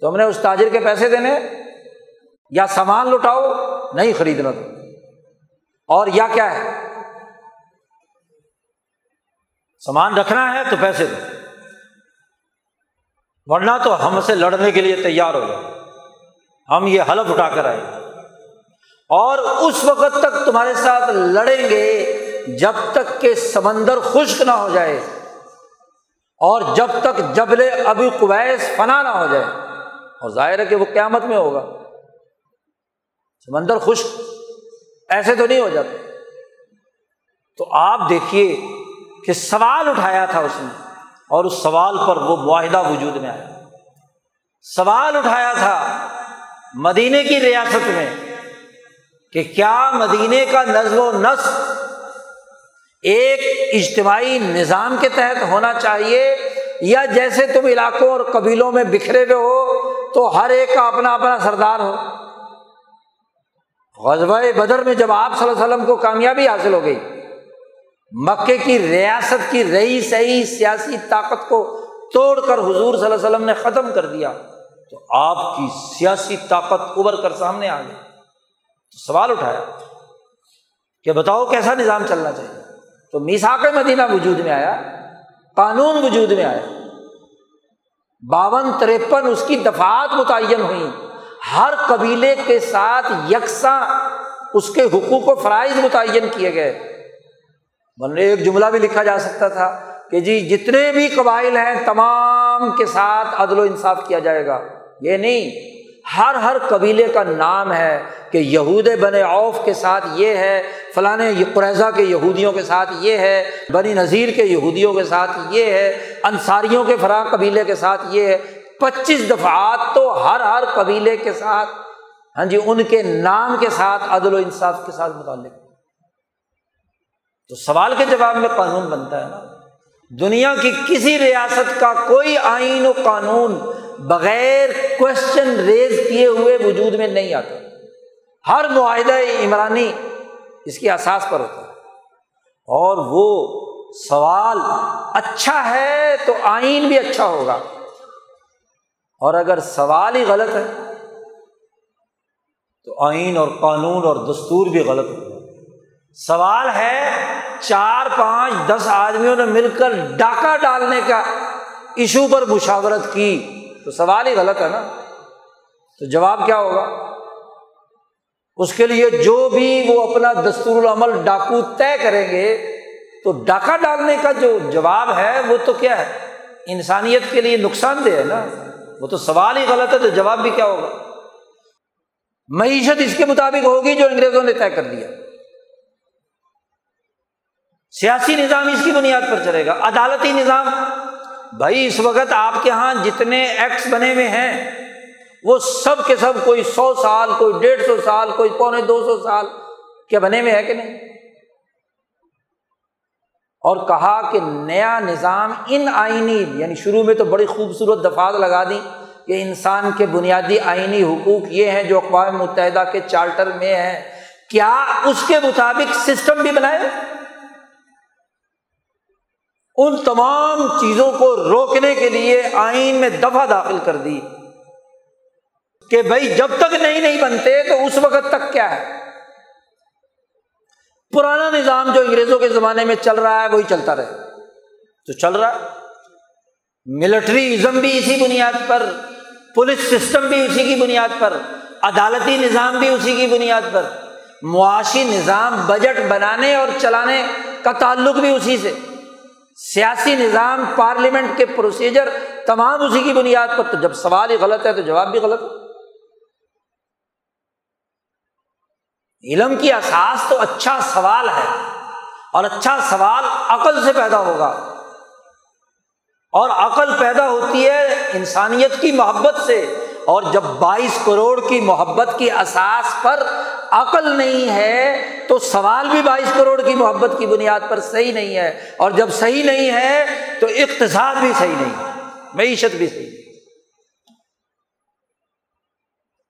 تم نے اس تاجر کے پیسے دینے، یا سامان لٹاؤ، نہیں خریدنا تم، اور یا کیا ہے سامان رکھنا ہے تو پیسے دو۔ ورنہ تو ہم سے لڑنے کے لیے تیار ہو جائے، ہم یہ حلف اٹھا کر آئے، اور اس وقت تک تمہارے ساتھ لڑیں گے جب تک کہ سمندر خشک نہ ہو جائے اور جب تک جبل ابی قبیس فنا نہ ہو جائے۔ اور ظاہر ہے کہ وہ قیامت میں ہوگا، سمندر خشک ایسے تو نہیں ہو جاتا۔ تو آپ دیکھیے کہ سوال اٹھایا تھا اس نے، اور اس سوال پر وہ معاہدہ وجود میں آیا۔ سوال اٹھایا تھا مدینے کی ریاست میں کہ کیا مدینے کا نظم و نسق ایک اجتماعی نظام کے تحت ہونا چاہیے، یا جیسے تم علاقوں اور قبیلوں میں بکھرے ہوئے ہو تو ہر ایک کا اپنا اپنا سردار ہو۔ غزوہ بدر میں جب آپ صلی اللہ علیہ وسلم کو کامیابی حاصل ہو گئی، مکے کی ریاست کی رئیس سیاسی طاقت کو توڑ کر حضور صلی اللہ علیہ وسلم نے ختم کر دیا، تو آپ کی سیاسی طاقت ابھر کر سامنے آ گئی۔ تو سوال اٹھایا کہ بتاؤ کیسا نظام چلنا چاہیے، تو میثاق مدینہ وجود میں آیا، قانون وجود میں آیا، 52-53 اس کی دفعات متعین ہوئیں، ہر قبیلے کے ساتھ یکساں اس کے حقوق و فرائض متعین کیے گئے۔ ورنہ ایک جملہ بھی لکھا جا سکتا تھا کہ جی جتنے بھی قبائل ہیں تمام کے ساتھ عدل و انصاف کیا جائے گا، یہ نہیں، ہر قبیلے کا نام ہے کہ یہود بنِ عوف کے ساتھ یہ ہے، فلاں قریظہ کے یہودیوں کے ساتھ یہ ہے، بنی نذیر کے یہودیوں کے ساتھ یہ ہے، انصاریوں کے فلاں قبیلے کے ساتھ یہ ہے۔ 25 دفعات تو ہر قبیلے کے ساتھ، ہاں جی، ان کے نام کے ساتھ عدل و انصاف کے ساتھ متعلق۔ تو سوال کے جواب میں قانون بنتا ہے نا، دنیا کی کسی ریاست کا کوئی آئین و قانون بغیر کوشچن ریز کیے ہوئے وجود میں نہیں آتا۔ ہر معاہدہ عمرانی اس کی اساس پر ہوتا ہے، اور وہ سوال اچھا ہے تو آئین بھی اچھا ہوگا، اور اگر سوال ہی غلط ہے تو آئین اور قانون اور دستور بھی غلط ہوگا۔ سوال ہے 4-5-10 آدمیوں نے مل کر ڈاکہ ڈالنے کا ایشو پر مشاورت کی، تو سوال ہی غلط ہے نا، تو جواب کیا ہوگا؟ اس کے لیے جو بھی وہ اپنا دستور العمل ڈاکو طے کریں گے، تو ڈاکہ ڈالنے کا جو جواب ہے وہ تو کیا ہے، انسانیت کے لیے نقصان دہ ہے نا، وہ تو سوال ہی غلط ہے، تو جواب بھی کیا ہوگا؟ معیشت اس کے مطابق ہوگی جو انگریزوں نے طے کر دیا، سیاسی نظام اس کی بنیاد پر چلے گا، عدالتی نظام۔ بھائی اس وقت آپ کے ہاں جتنے ایکٹس بنے ہوئے ہیں وہ سب کے سب کوئی 100 سال، کوئی 150 سال، کوئی 175-200 سال کے بنے ہوئے ہیں کہ نہیں؟ اور کہا کہ نیا نظام ان آئینی، یعنی شروع میں تو بڑی خوبصورت دفعات لگا دی کہ انسان کے بنیادی آئینی حقوق یہ ہیں جو اقوام متحدہ کے چارٹر میں ہیں، کیا اس کے مطابق سسٹم بھی بنائے؟ ان تمام چیزوں کو روکنے کے لیے آئین میں دفعہ داخل کر دی کہ بھائی جب تک نہیں بنتے تو اس وقت تک کیا ہے، پرانا نظام جو انگریزوں کے زمانے میں چل رہا ہے وہی چلتا رہے، تو چل رہا ہے۔ ملٹری ازم بھی اسی بنیاد پر، پولیس سسٹم بھی اسی کی بنیاد پر، عدالتی نظام بھی اسی کی بنیاد پر، معاشی نظام، بجٹ بنانے اور چلانے کا تعلق بھی اسی سے، سیاسی نظام، پارلیمنٹ کے پروسیجر تمام اسی کی بنیاد پر۔ تو جب سوال ہی غلط ہے تو جواب بھی غلط ہے۔ علم کی اساس تو اچھا سوال ہے، اور اچھا سوال عقل سے پیدا ہوگا، اور عقل پیدا ہوتی ہے انسانیت کی محبت سے، اور جب 22 کروڑ کی محبت کی اساس پر عقل نہیں ہے تو سوال بھی 22 کروڑ کی محبت کی بنیاد پر صحیح نہیں ہے، اور جب صحیح نہیں ہے تو اقتصاد بھی صحیح نہیں ہے، معیشت بھی صحیح نہیں۔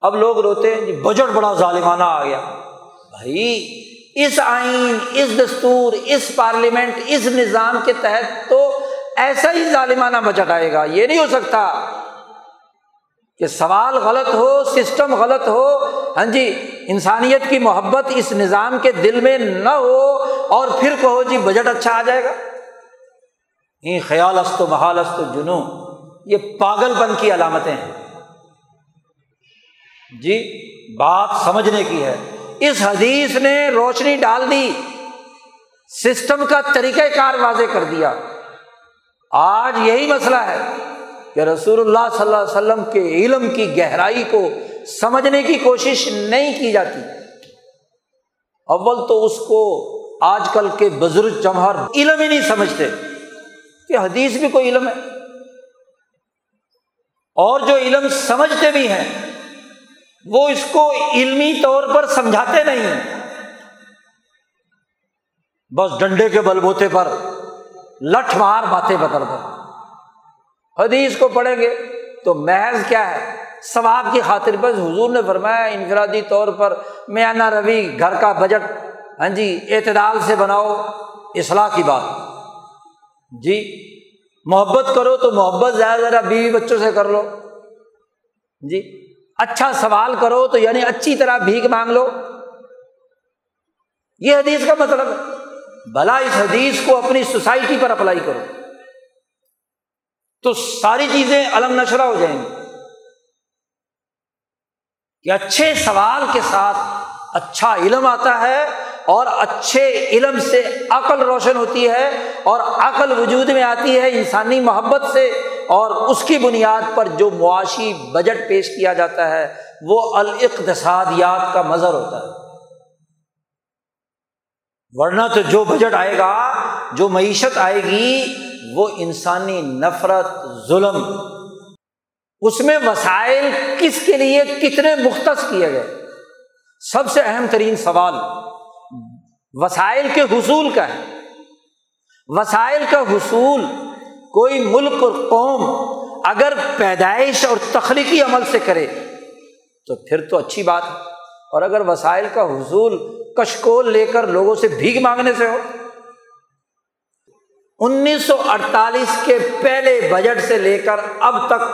اب لوگ روتے ہیں جی بجٹ بڑا ظالمانہ آ گیا۔ بھائی اس آئین، اس دستور، اس پارلیمنٹ، اس نظام کے تحت تو ایسا ہی ظالمانہ بجٹ آئے گا، یہ نہیں ہو سکتا کہ سوال غلط ہو، سسٹم غلط ہو، ہاں جی انسانیت کی محبت اس نظام کے دل میں نہ ہو، اور پھر کہو جی بجٹ اچھا آ جائے گا۔ این خیال است و محال است و جنوں، یہ پاگل پن کی علامتیں ہیں جی، بات سمجھنے کی ہے۔ اس حدیث نے روشنی ڈال دی، سسٹم کا طریقہ کار واضح کر دیا۔ آج یہی مسئلہ ہے کہ رسول اللہ صلی اللہ علیہ وسلم کے علم کی گہرائی کو سمجھنے کی کوشش نہیں کی جاتی۔ اول تو اس کو آج کل کے بزرگ جمہور علم ہی نہیں سمجھتے کہ حدیث بھی کوئی علم ہے، اور جو علم سمجھتے بھی ہیں وہ اس کو علمی طور پر سمجھاتے نہیں ہیں، بس ڈنڈے کے بل بوتے پر لٹھ مار باتیں بدل کر۔ حدیث کو پڑھیں گے تو محض کیا ہے، ثواب کی خاطر۔ بس حضور نے فرمایا انفرادی طور پر میانہ روی، گھر کا بجٹ، ہاں جی اعتدال سے بناؤ، اصلاح کی بات جی، محبت کرو تو محبت زیادہ زیادہ بیوی بچوں سے کر لو جی، اچھا سوال کرو تو یعنی اچھی طرح بھیک مانگ لو، یہ حدیث کا مطلب ہے۔ بھلا اس حدیث کو اپنی سوسائٹی پر اپلائی کرو تو ساری چیزیں علم نشرہ ہو جائیں گی کہ اچھے سوال کے ساتھ اچھا علم آتا ہے، اور اچھے علم سے عقل روشن ہوتی ہے، اور عقل وجود میں آتی ہے انسانی محبت سے، اور اس کی بنیاد پر جو معاشی بجٹ پیش کیا جاتا ہے وہ الاقتصادیات کا مظہر ہوتا ہے۔ ورنہ تو جو بجٹ آئے گا، جو معیشت آئے گی، وہ انسانی نفرت، ظلم، اس میں وسائل کس کے لیے کتنے مختص کیے گئے۔ سب سے اہم ترین سوال وسائل کے حصول کا ہے۔ وسائل کا حصول کوئی ملک اور قوم اگر پیدائش اور تخلیقی عمل سے کرے تو پھر تو اچھی بات ہے، اور اگر وسائل کا حصول کشکول لے کر لوگوں سے بھیک مانگنے سے ہو۔ 1948 کے پہلے بجٹ سے لے کر اب تک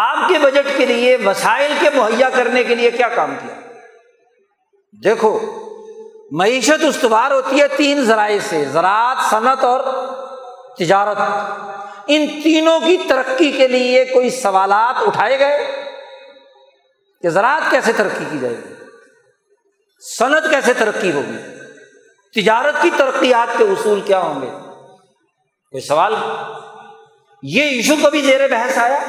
آپ کے بجٹ کے لیے وسائل کے مہیا کرنے کے لیے کیا کام کیا؟ دیکھو، معیشت استوار ہوتی ہے 3 ذرائع سے، زراعت، صنعت اور تجارت۔ ان تینوں کی ترقی کے لیے کوئی سوالات اٹھائے گئے کہ زراعت کیسے ترقی کی جائے گی، صنعت کیسے ترقی ہوگی، تجارت کی ترقیات کے اصول کیا ہوں گے؟ کوئی سوال؟ یہ ایشو کبھی زیر بحث آیا؟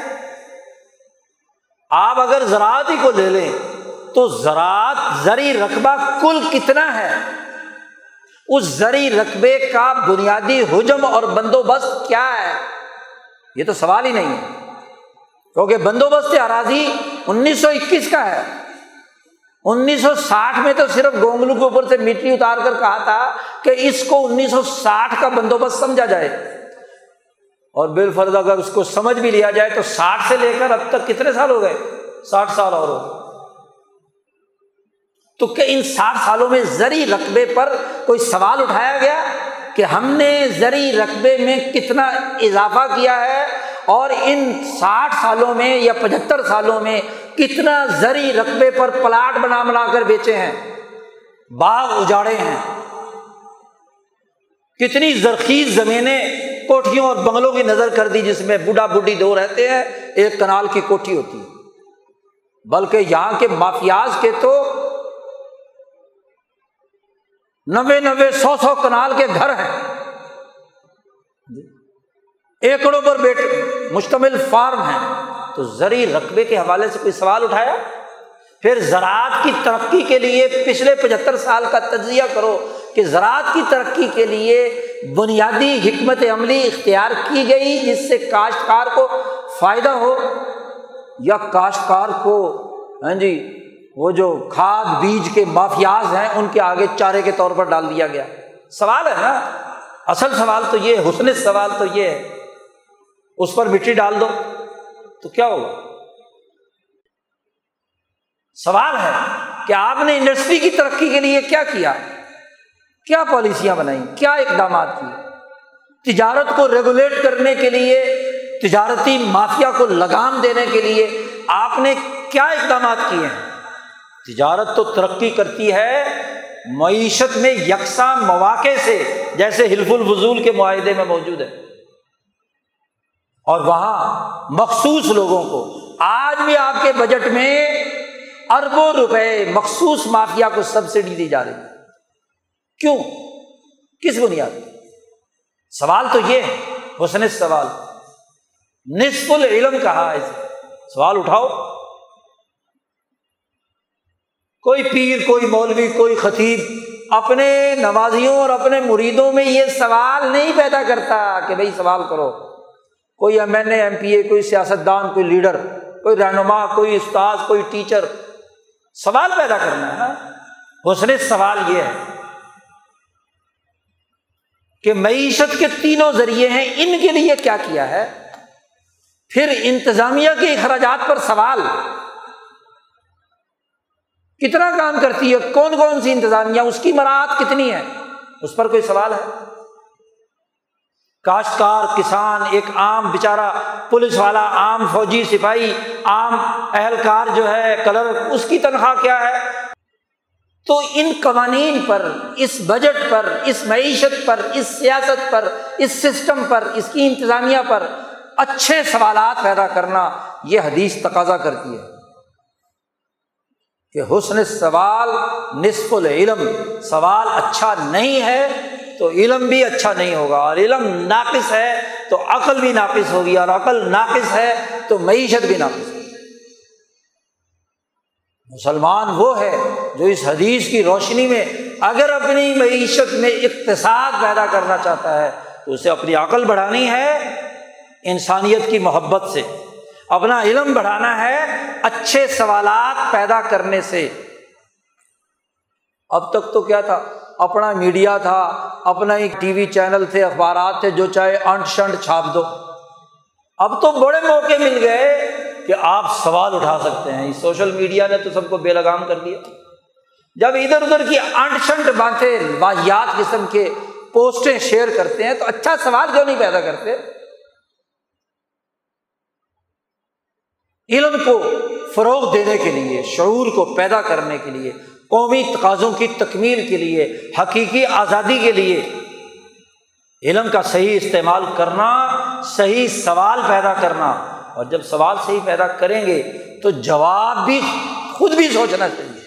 آپ اگر زراعت ہی کو لے لیں تو زراعت زرعی رقبہ کل کتنا ہے، اس زرعی رقبے کا بنیادی حجم اور بندوبست کیا ہے، یہ تو سوال ہی نہیں ہے، کیونکہ بندوبست اراضی 1921 کا ہے۔ 1960 میں تو صرف گونگلو کے اوپر سے مٹی اتار کر کہا تھا کہ اس کو 1960 کا بندوبست سمجھا جائے، اور بالفرض اگر اس کو سمجھ بھی لیا جائے تو 60 سے لے کر اب تک کتنے سال ہو گئے، 60 سال اور ہو گئے۔ تو کہ ان 60 سالوں میں زرعی رقبے پر کوئی سوال اٹھایا گیا کہ ہم نے زرعی رقبے میں کتنا اضافہ کیا ہے، اور ان 60 سالوں میں یا 75 سالوں میں کتنا زرعی رقبے پر پلاٹ بنا بنا کر بیچے ہیں، باغ اجاڑے ہیں، کتنی زرخیز زمینیں کوٹھیوں اور بنگلوں کی نظر کر دی، جس میں بوڑھا بوڑھی دو رہتے ہیں، ایک کنال کی کوٹھی ہوتی ہے۔ بلکہ یہاں کے مافیاز کے تو 90 100 کنال کے گھر ہیں، ایکڑوں پر مشتمل فارم ہیں۔ تو زرعی رقبے کے حوالے سے کوئی سوال اٹھایا؟ پھر زراعت کی ترقی کے لیے پچھلے 75 سال کا تجزیہ کرو کہ زراعت کی ترقی کے لیے بنیادی حکمت عملی اختیار کی گئی جس سے کاشتکار کو فائدہ ہو، یا کاشتکار کو ہاں جی وہ جو کھاد بیج کے مافیاز ہیں ان کے آگے چارے کے طور پر ڈال دیا گیا؟ سوال ہے نا، اصل سوال تو یہ، حسن سوال تو یہ ہے۔ اس پر مٹی ڈال دو تو کیا ہوگا؟ سوال ہے کہ آپ نے انڈسٹری کی ترقی کے لیے کیا کیا، کیا پالیسیاں بنائیں، کیا اقدامات کیے؟ تجارت کو ریگولیٹ کرنے کے لیے، تجارتی مافیا کو لگام دینے کے لیے آپ نے کیا اقدامات کیے ہیں؟ تجارت تو ترقی کرتی ہے معیشت میں یکساں مواقع سے، جیسے حلف الفضول کے معاہدے میں موجود ہے۔ اور وہاں مخصوص لوگوں کو، آج بھی آپ کے بجٹ میں اربوں روپے مخصوص مافیا کو سبسڈی دی جا رہی ہے، کیوں، کس بنیاد؟ سوال تو یہ ہے، حسن سوال، نصف العلم کہا ہے، سوال اٹھاؤ، کوئی پیر، کوئی مولوی، کوئی خطیب اپنے نمازیوں اور اپنے مریدوں میں یہ سوال نہیں پیدا کرتا کہ بھئی سوال کرو، کوئی M N A, M P A, کوئی سیاستدان، کوئی لیڈر، کوئی رہنما، کوئی استاد، کوئی ٹیچر، سوال پیدا کرنا ہے نا، حسن سوال یہ ہے کہ معیشت کے تینوں ذریعے ہیں، ان کے لیے کیا کیا ہے؟ پھر انتظامیہ کے اخراجات پر سوال، کتنا کام کرتی ہے، کون کون سی انتظامیہ، اس کی مراعات کتنی ہے، اس پر کوئی سوال ہے؟ کاشتکار، کسان، ایک عام بیچارہ پولیس والا، عام فوجی سپاہی، عام اہلکار جو ہے کلرک، اس کی تنخواہ کیا ہے؟ تو ان قوانین پر، اس بجٹ پر، اس معیشت پر، اس سیاست پر، اس سسٹم پر، اس کی انتظامیہ پر اچھے سوالات پیدا کرنا یہ حدیث تقاضا کرتی ہے کہ حسن سوال نصف العلم، سوال اچھا نہیں ہے تو علم بھی اچھا نہیں ہوگا، اور علم ناقص ہے تو عقل بھی ناقص ہوگی، اور عقل ناقص ہے تو معیشت بھی ناقص ہوگی۔ مسلمان وہ ہے جو اس حدیث کی روشنی میں اگر اپنی معیشت میں اقتصاد پیدا کرنا چاہتا ہے تو اسے اپنی عقل بڑھانی ہے انسانیت کی محبت سے، اپنا علم بڑھانا ہے اچھے سوالات پیدا کرنے سے۔ اب تک تو کیا تھا، اپنا میڈیا تھا، اپنا ہی ٹی وی چینل تھے، اخبارات تھے، جو چاہے انٹ شنٹ چھاپ دو۔ اب تو بڑے موقع مل گئے کہ آپ سوال اٹھا سکتے ہیں، اس سوشل میڈیا نے تو سب کو بے لگام کر دیا۔ جب ادھر ادھر کی انٹ شنٹ باتیں، واہیات قسم کے پوسٹیں شیئر کرتے ہیں تو اچھا سوال کیوں نہیں پیدا کرتے؟ علم کو فروغ دینے کے لیے، شعور کو پیدا کرنے کے لیے، قومی تقاضوں کی تکمیل کے لیے، حقیقی آزادی کے لیے علم کا صحیح استعمال کرنا، صحیح سوال پیدا کرنا، اور جب سوال صحیح پیدا کریں گے تو جواب بھی خود بھی سوچنا چاہیے،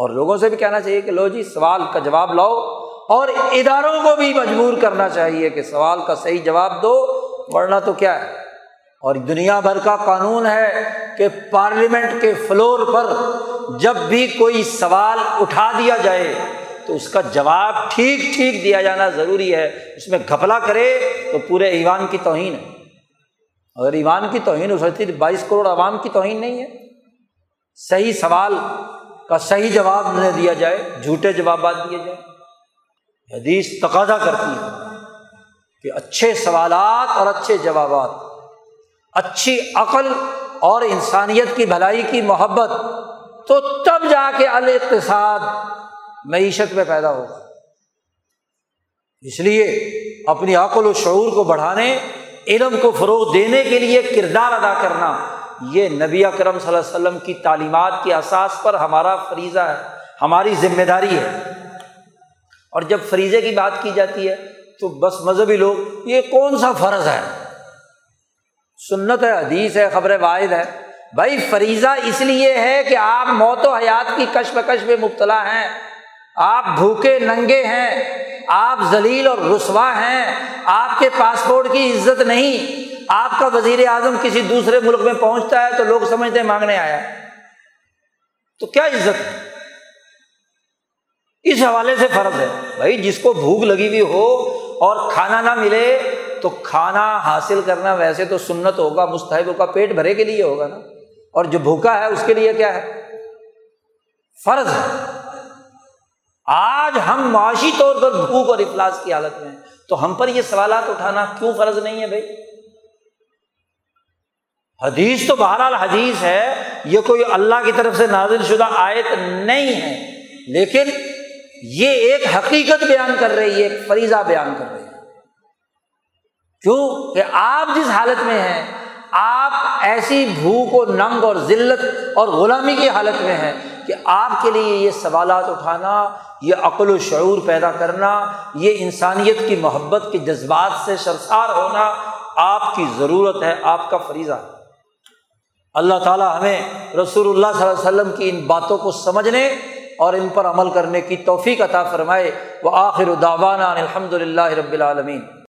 اور لوگوں سے بھی کہنا چاہیے کہ لو جی سوال کا جواب لاؤ، اور اداروں کو بھی مجبور کرنا چاہیے کہ سوال کا صحیح جواب دو، ورنہ تو کیا ہے۔ اور دنیا بھر کا قانون ہے کہ پارلیمنٹ کے فلور پر جب بھی کوئی سوال اٹھا دیا جائے تو اس کا جواب ٹھیک ٹھیک دیا جانا ضروری ہے، اس میں گھپلا کرے تو پورے ایوان کی توہین ہے۔ اگر ایوان کی توہین ہو سکتی تو 22 کروڑ عوام کی توہین نہیں ہے؟ صحیح سوال کا صحیح جواب نہ دیا جائے، جھوٹے جوابات دیے جائیں۔ حدیث تقاضا کرتی ہے کہ اچھے سوالات اور اچھے جوابات، اچھی عقل اور انسانیت کی بھلائی کی محبت، تو تب جا کے الاقتصاد معیشت میں پیدا ہوگا۔ اس لیے اپنی عقل و شعور کو بڑھانے، علم کو فروغ دینے کے لیے کردار ادا کرنا، یہ نبی اکرم صلی اللہ علیہ وسلم کی تعلیمات کے اساس پر ہمارا فریضہ ہے، ہماری ذمہ داری ہے۔ اور جب فریضے کی بات کی جاتی ہے تو بس مذہبی لوگ، یہ کون سا فرض ہے، سنت ہے، حدیث ہے، خبر واحد ہے۔ بھائی فریضہ اس لیے ہے کہ آپ موت و حیات کی کشمکش میں مبتلا ہیں، آپ بھوکے ننگے ہیں، آپ ذلیل اور رسوا ہیں، آپ کے پاسپورٹ کی عزت نہیں۔ آپ کا وزیر اعظم کسی دوسرے ملک میں پہنچتا ہے تو لوگ سمجھتے ہیں مانگنے آیا، تو کیا عزت ہے؟ اس حوالے سے فرض ہے۔ بھائی جس کو بھوک لگی ہوئی ہو اور کھانا نہ ملے تو کھانا حاصل کرنا ویسے تو سنت ہوگا، مستحب ہوگا، پیٹ بھرے کے لیے ہوگا نا، اور جو بھوکا ہے اس کے لیے کیا ہے، فرض ہے۔ آج ہم معاشی طور پر بھوک اور افلاس کی حالت میں ہیں تو ہم پر یہ سوالات اٹھانا کیوں فرض نہیں ہے؟ بھائی حدیث تو بہرحال حدیث ہے، یہ کوئی اللہ کی طرف سے نازل شدہ آیت نہیں ہے، لیکن یہ ایک حقیقت بیان کر رہی ہے، ایک فریضہ بیان کر رہی ہے۔ کیوں کہ آپ جس حالت میں ہیں، آپ ایسی بھوک و ننگ اور ذلت اور غلامی کی حالت میں ہیں کہ آپ کے لیے یہ سوالات اٹھانا، یہ عقل و شعور پیدا کرنا، یہ انسانیت کی محبت کے جذبات سے سرشار ہونا، آپ کی ضرورت ہے، آپ کا فریضہ ہے۔ اللہ تعالیٰ ہمیں رسول اللہ صلی اللہ علیہ وسلم کی ان باتوں کو سمجھنے اور ان پر عمل کرنے کی توفیق عطا فرمائے۔ وآخر دعوانا الحمد للہ رب العالمین۔